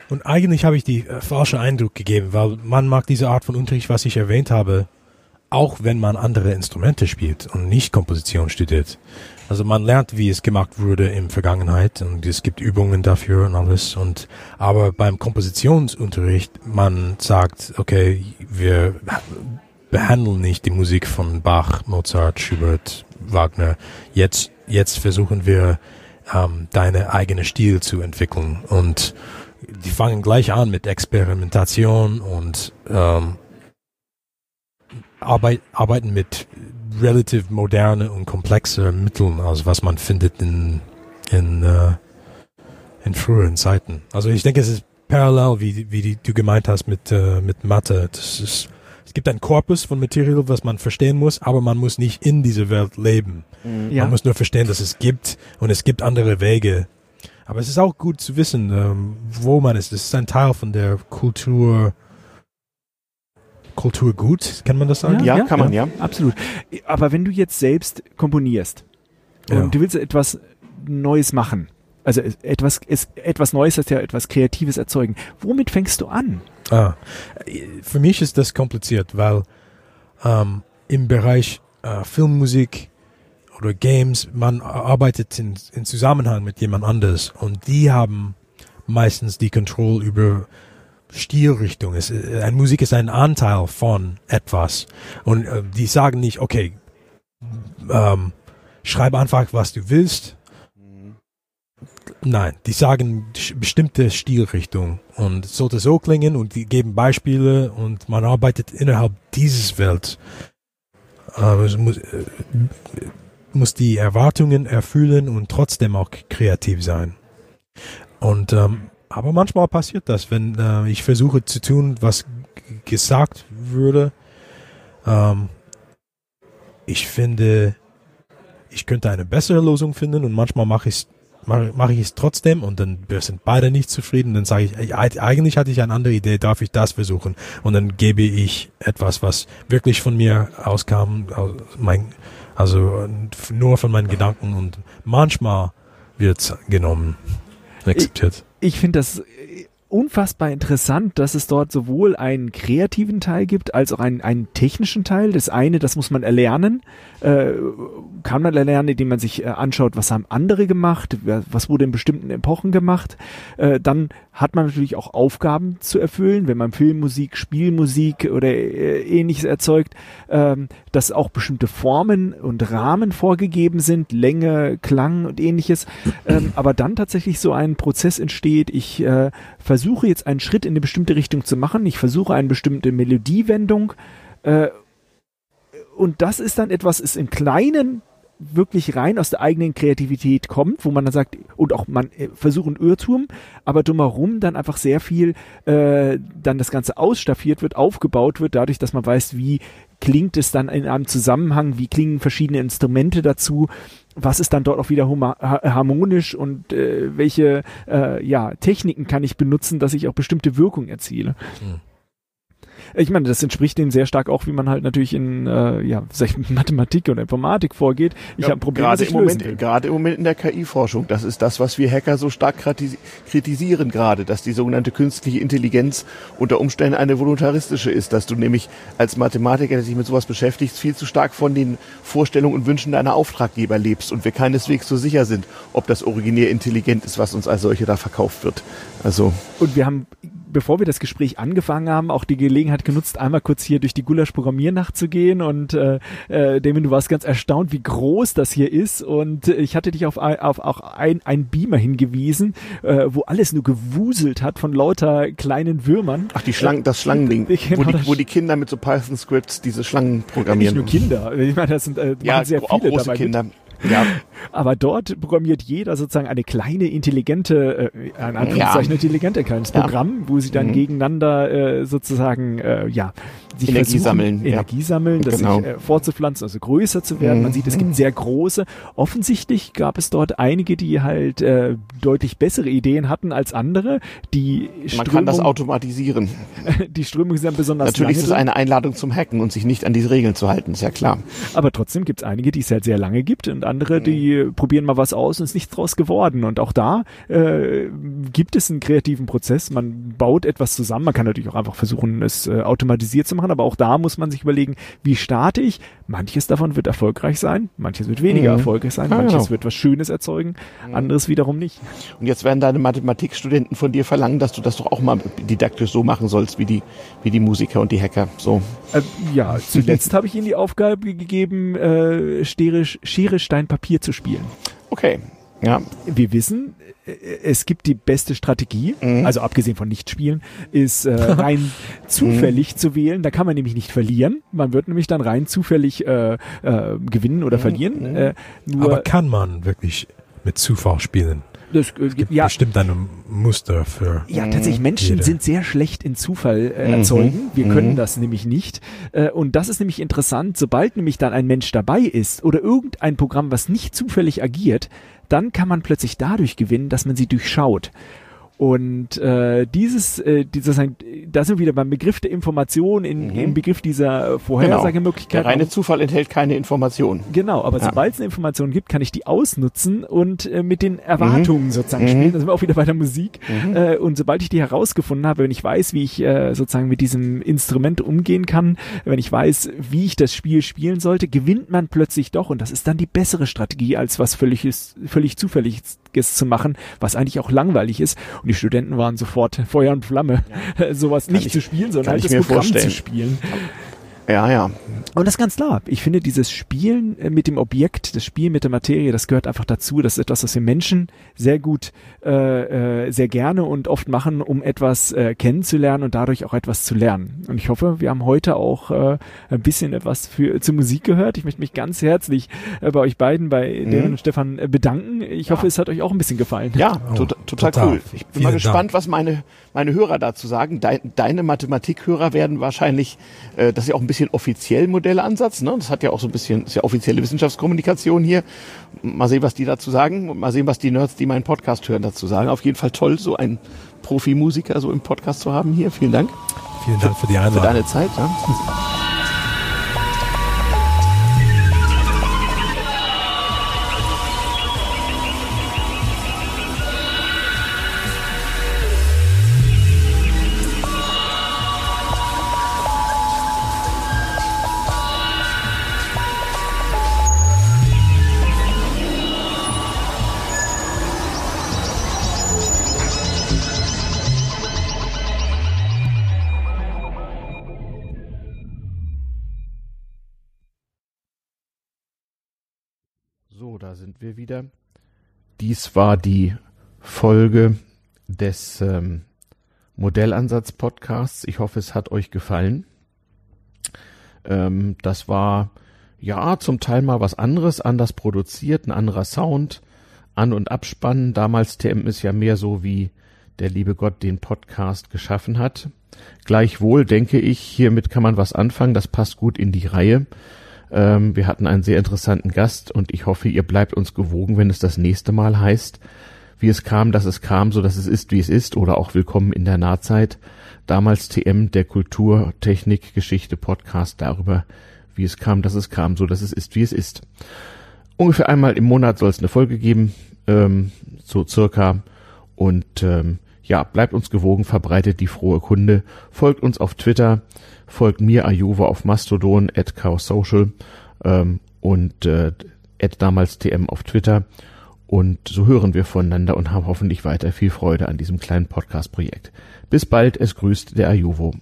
Und eigentlich habe ich die äh, falsche Eindruck gegeben, weil man mag diese Art von Unterricht, was ich erwähnt habe, auch wenn man andere Instrumente spielt und nicht Komposition studiert. Also man lernt, wie es gemacht wurde in der Vergangenheit, und es gibt Übungen dafür und alles. Und aber beim Kompositionsunterricht, man sagt, okay, wir behandeln nicht die Musik von Bach, Mozart, Schubert, Wagner. Jetzt, jetzt versuchen wir, ähm, deinen eigenen Stil zu entwickeln. Und die fangen gleich an mit Experimentation und ähm, arbeit, arbeiten mit relativ moderne und komplexe Mitteln, also was man findet in, in, äh, in früheren Zeiten. Also ich denke, es ist parallel, wie, wie die, du gemeint hast, mit, äh, mit Mathe. Das ist, es gibt einen Korpus von Material, was man verstehen muss, aber man muss nicht in dieser Welt leben. Ja. Man muss nur verstehen, dass es gibt und es gibt andere Wege. Aber es ist auch gut zu wissen, ähm, wo man ist. Das ist ein Teil von der Kultur. Kulturgut, kann man das sagen? Ja, ja kann ja, man, ja. Absolut. Aber wenn du jetzt selbst komponierst und ja. du willst etwas Neues machen, also etwas, ist, etwas Neues heißt ja etwas Kreatives erzeugen, womit fängst du an? Ah, für mich ist das kompliziert, weil ähm, im Bereich äh, Filmmusik oder Games, man arbeitet in, in Zusammenhang mit jemand anders und die haben meistens die Kontrolle über Stilrichtung. Es, eine Musik ist ein Anteil von etwas. Und äh, die sagen nicht, okay, ähm, schreib einfach, was du willst. Nein, die sagen bestimmte Stilrichtung und es sollte so klingen und die geben Beispiele und man arbeitet innerhalb dieses Welt. Äh, es muss, äh, muss die Erwartungen erfüllen und trotzdem auch kreativ sein. Und ähm, aber manchmal passiert das, wenn äh, ich versuche zu tun, was gesagt würde. Ähm, ich finde, ich könnte eine bessere Lösung finden und manchmal mache ich es mach, mach ich es trotzdem und dann sind beide nicht zufrieden. Dann sage ich, ey, eigentlich hatte ich eine andere Idee, darf ich das versuchen? Und dann gebe ich etwas, was wirklich von mir auskam, also, mein, also nur von meinen Gedanken und manchmal wird es genommen, akzeptiert. Ich finde das unfassbar interessant, dass es dort sowohl einen kreativen Teil gibt, als auch einen, einen technischen Teil. Das eine, das muss man erlernen, äh, kann man erlernen, indem man sich äh, anschaut, was haben andere gemacht, was wurde in bestimmten Epochen gemacht. Äh, dann hat man natürlich auch Aufgaben zu erfüllen, wenn man Filmmusik, Spielmusik oder äh, ähnliches erzeugt, äh, dass auch bestimmte Formen und Rahmen vorgegeben sind, Länge, Klang und ähnliches. Äh, aber dann tatsächlich so ein Prozess entsteht, ich äh, versuche jetzt einen Schritt in eine bestimmte Richtung zu machen, ich versuche eine bestimmte Melodiewendung äh, und das ist dann etwas, ist im Kleinen wirklich rein aus der eigenen Kreativität kommt, wo man dann sagt, und auch man äh, versucht einen Irrtum, aber drumherum dann einfach sehr viel äh, dann das Ganze ausstaffiert wird, aufgebaut wird, dadurch, dass man weiß, wie klingt es dann in einem Zusammenhang, wie klingen verschiedene Instrumente dazu, was ist dann dort auch wieder harmonisch und äh, welche äh, ja, Techniken kann ich benutzen, dass ich auch bestimmte Wirkung erziele. Hm. Ich meine, das entspricht denen sehr stark auch, wie man halt natürlich in äh, ja, Mathematik oder Informatik vorgeht. Ich ja, habe Probleme, gerade im Moment, gerade im Moment in der K I-Forschung, das ist das, was wir Hacker so stark kritisieren gerade, dass die sogenannte künstliche Intelligenz unter Umständen eine voluntaristische ist, dass du nämlich als Mathematiker, der sich mit sowas beschäftigt, viel zu stark von den Vorstellungen und Wünschen deiner Auftraggeber lebst und wir keineswegs so sicher sind, ob das originär intelligent ist, was uns als solche da verkauft wird. Also und wir haben, bevor wir das Gespräch angefangen haben, auch die Gelegenheit genutzt, einmal kurz hier durch die Gulasch-Programmiernacht zu gehen und äh, äh, Damon, du warst ganz erstaunt, wie groß das hier ist und ich hatte dich auf, auf auch ein, ein Beamer hingewiesen, äh, wo alles nur gewuselt hat von lauter kleinen Würmern. Ach, die Schlangen, äh, das Schlangending, genau, wo, die, wo die Kinder mit so Python-Scripts diese Schlangen programmieren. Ja, nicht nur Kinder, ich meine, das sind äh, ja, sehr viele auch große dabei Kinder. Mit. Ja. Aber dort programmiert jeder sozusagen eine kleine, intelligente, äh, in Anführungszeichen ja. intelligente kleines ja. Programm, wo sie dann mhm. gegeneinander äh, sozusagen, äh, ja, sich Energie sammeln. Energie ja. sammeln, das genau. sich äh, vorzupflanzen, also größer zu werden. Mhm. Man sieht, es gibt sehr große. Offensichtlich gab es dort einige, die halt äh, deutlich bessere Ideen hatten als andere. Die Strömung, man kann das automatisieren. Die Strömung ist dann besonders natürlich lange. Ist es eine Einladung zum Hacken und sich nicht an diese Regeln zu halten, ist ja klar. Aber trotzdem gibt es einige, die es halt sehr lange gibt und andere, die mhm. probieren mal was aus und ist nichts draus geworden. Und auch da äh, gibt es einen kreativen Prozess. Man baut etwas zusammen. Man kann natürlich auch einfach versuchen, es äh, automatisiert zu machen. Aber auch da muss man sich überlegen, wie starte ich? Manches davon wird erfolgreich sein. Manches wird weniger mhm. erfolgreich sein. Manches ja, genau. wird was Schönes erzeugen. Mhm. Anderes wiederum nicht. Und jetzt werden deine Mathematikstudenten von dir verlangen, dass du das doch auch mal didaktisch so machen sollst, wie die, wie die Musiker und die Hacker. So. Äh, ja, zuletzt habe ich ihnen die Aufgabe gegeben, äh, Schere, Stein, Papier zu spielen. Okay, ja. Wir wissen, es gibt die beste Strategie, mhm. also abgesehen von Nichtspielen, ist äh, rein zufällig mhm. zu wählen. Da kann man nämlich nicht verlieren. Man wird nämlich dann rein zufällig äh, äh, gewinnen oder mhm. verlieren. Äh, nur Aber kann man wirklich mit Zufall spielen? Das, es gibt ja, bestimmt ein Muster für. Ja, tatsächlich, Menschen jede. sind sehr schlecht in Zufall äh, erzeugen. Mhm. Wir können mhm. das nämlich nicht. Äh, und das ist nämlich interessant, sobald nämlich dann ein Mensch dabei ist oder irgendein Programm, was nicht zufällig agiert, dann kann man plötzlich dadurch gewinnen, dass man sie durchschaut. Und äh, dieses, äh, dieses, da sind wir wieder beim Begriff der Information, in, mhm. im Begriff dieser Vorhersagemöglichkeit. Genau. Der reine Zufall enthält keine Information. Genau, aber ja. sobald es eine Information gibt, kann ich die ausnutzen und äh, mit den Erwartungen mhm. sozusagen mhm. spielen. Da sind wir auch wieder bei der Musik. Mhm. Äh, und sobald ich die herausgefunden habe, wenn ich weiß, wie ich äh, sozusagen mit diesem Instrument umgehen kann, wenn ich weiß, wie ich das Spiel spielen sollte, gewinnt man plötzlich doch. Und das ist dann die bessere Strategie, als was völlig, völlig Zufälliges zu machen, was eigentlich auch langweilig ist. Und die Studenten waren sofort Feuer und Flamme, ja. sowas kann nicht ich, zu spielen, sondern halt das Programm vorstellen. zu spielen. Ja, ja. Und das ist ganz klar. Ich finde, dieses Spielen mit dem Objekt, das Spiel mit der Materie, das gehört einfach dazu. Das ist etwas, was wir Menschen sehr gut, äh, sehr gerne und oft machen, um etwas äh, kennenzulernen und dadurch auch etwas zu lernen. Und ich hoffe, wir haben heute auch äh, ein bisschen etwas für, zur Musik gehört. Ich möchte mich ganz herzlich äh, bei euch beiden, bei mhm. Damon und Stefan, äh, bedanken. Ich ja. hoffe, es hat euch auch ein bisschen gefallen. Ja, oh, total, total, total cool. Ich bin Vielen mal gespannt, Dank. was meine, meine Hörer dazu sagen. Deine, deine Mathematikhörer werden wahrscheinlich, äh, dass sie auch ein bisschen offiziell Modellansatz, ne? Das hat ja auch so ein bisschen, ist ja offizielle Wissenschaftskommunikation hier. Mal sehen, was die dazu sagen und mal sehen, was die Nerds, die meinen Podcast hören, dazu sagen. Auf jeden Fall toll, so einen Profimusiker so im Podcast zu haben hier. Vielen Dank. Vielen Dank für, für die Einladung. Für deine Zeit. Ja. Sind wir wieder. Dies war die Folge des ähm, Modellansatz-Podcasts. Ich hoffe, es hat euch gefallen. Ähm, das war ja zum Teil mal was anderes, anders produziert, ein anderer Sound, An- und Abspannen. Damals T M ist ja mehr so, wie der liebe Gott den Podcast geschaffen hat. Gleichwohl denke ich, hiermit kann man was anfangen. Das passt gut in die Reihe. Wir hatten einen sehr interessanten Gast und ich hoffe, ihr bleibt uns gewogen, wenn es das nächste Mal heißt, wie es kam, dass es kam, so dass es ist, wie es ist, oder auch willkommen in der Nahzeit. Damals T M, der Kultur, Technik, Geschichte, Podcast darüber, wie es kam, dass es kam, so dass es ist, wie es ist. Ungefähr einmal im Monat soll es eine Folge geben, ähm, so circa, und ähm, ja, bleibt uns gewogen, verbreitet die frohe Kunde, folgt uns auf Twitter, folgt mir, Ayuvo, auf Mastodon, at chaossocial ähm, und äh, at damals T M auf Twitter. Und so hören wir voneinander und haben hoffentlich weiter viel Freude an diesem kleinen Podcast-Projekt. Bis bald, es grüßt der Ayuvo.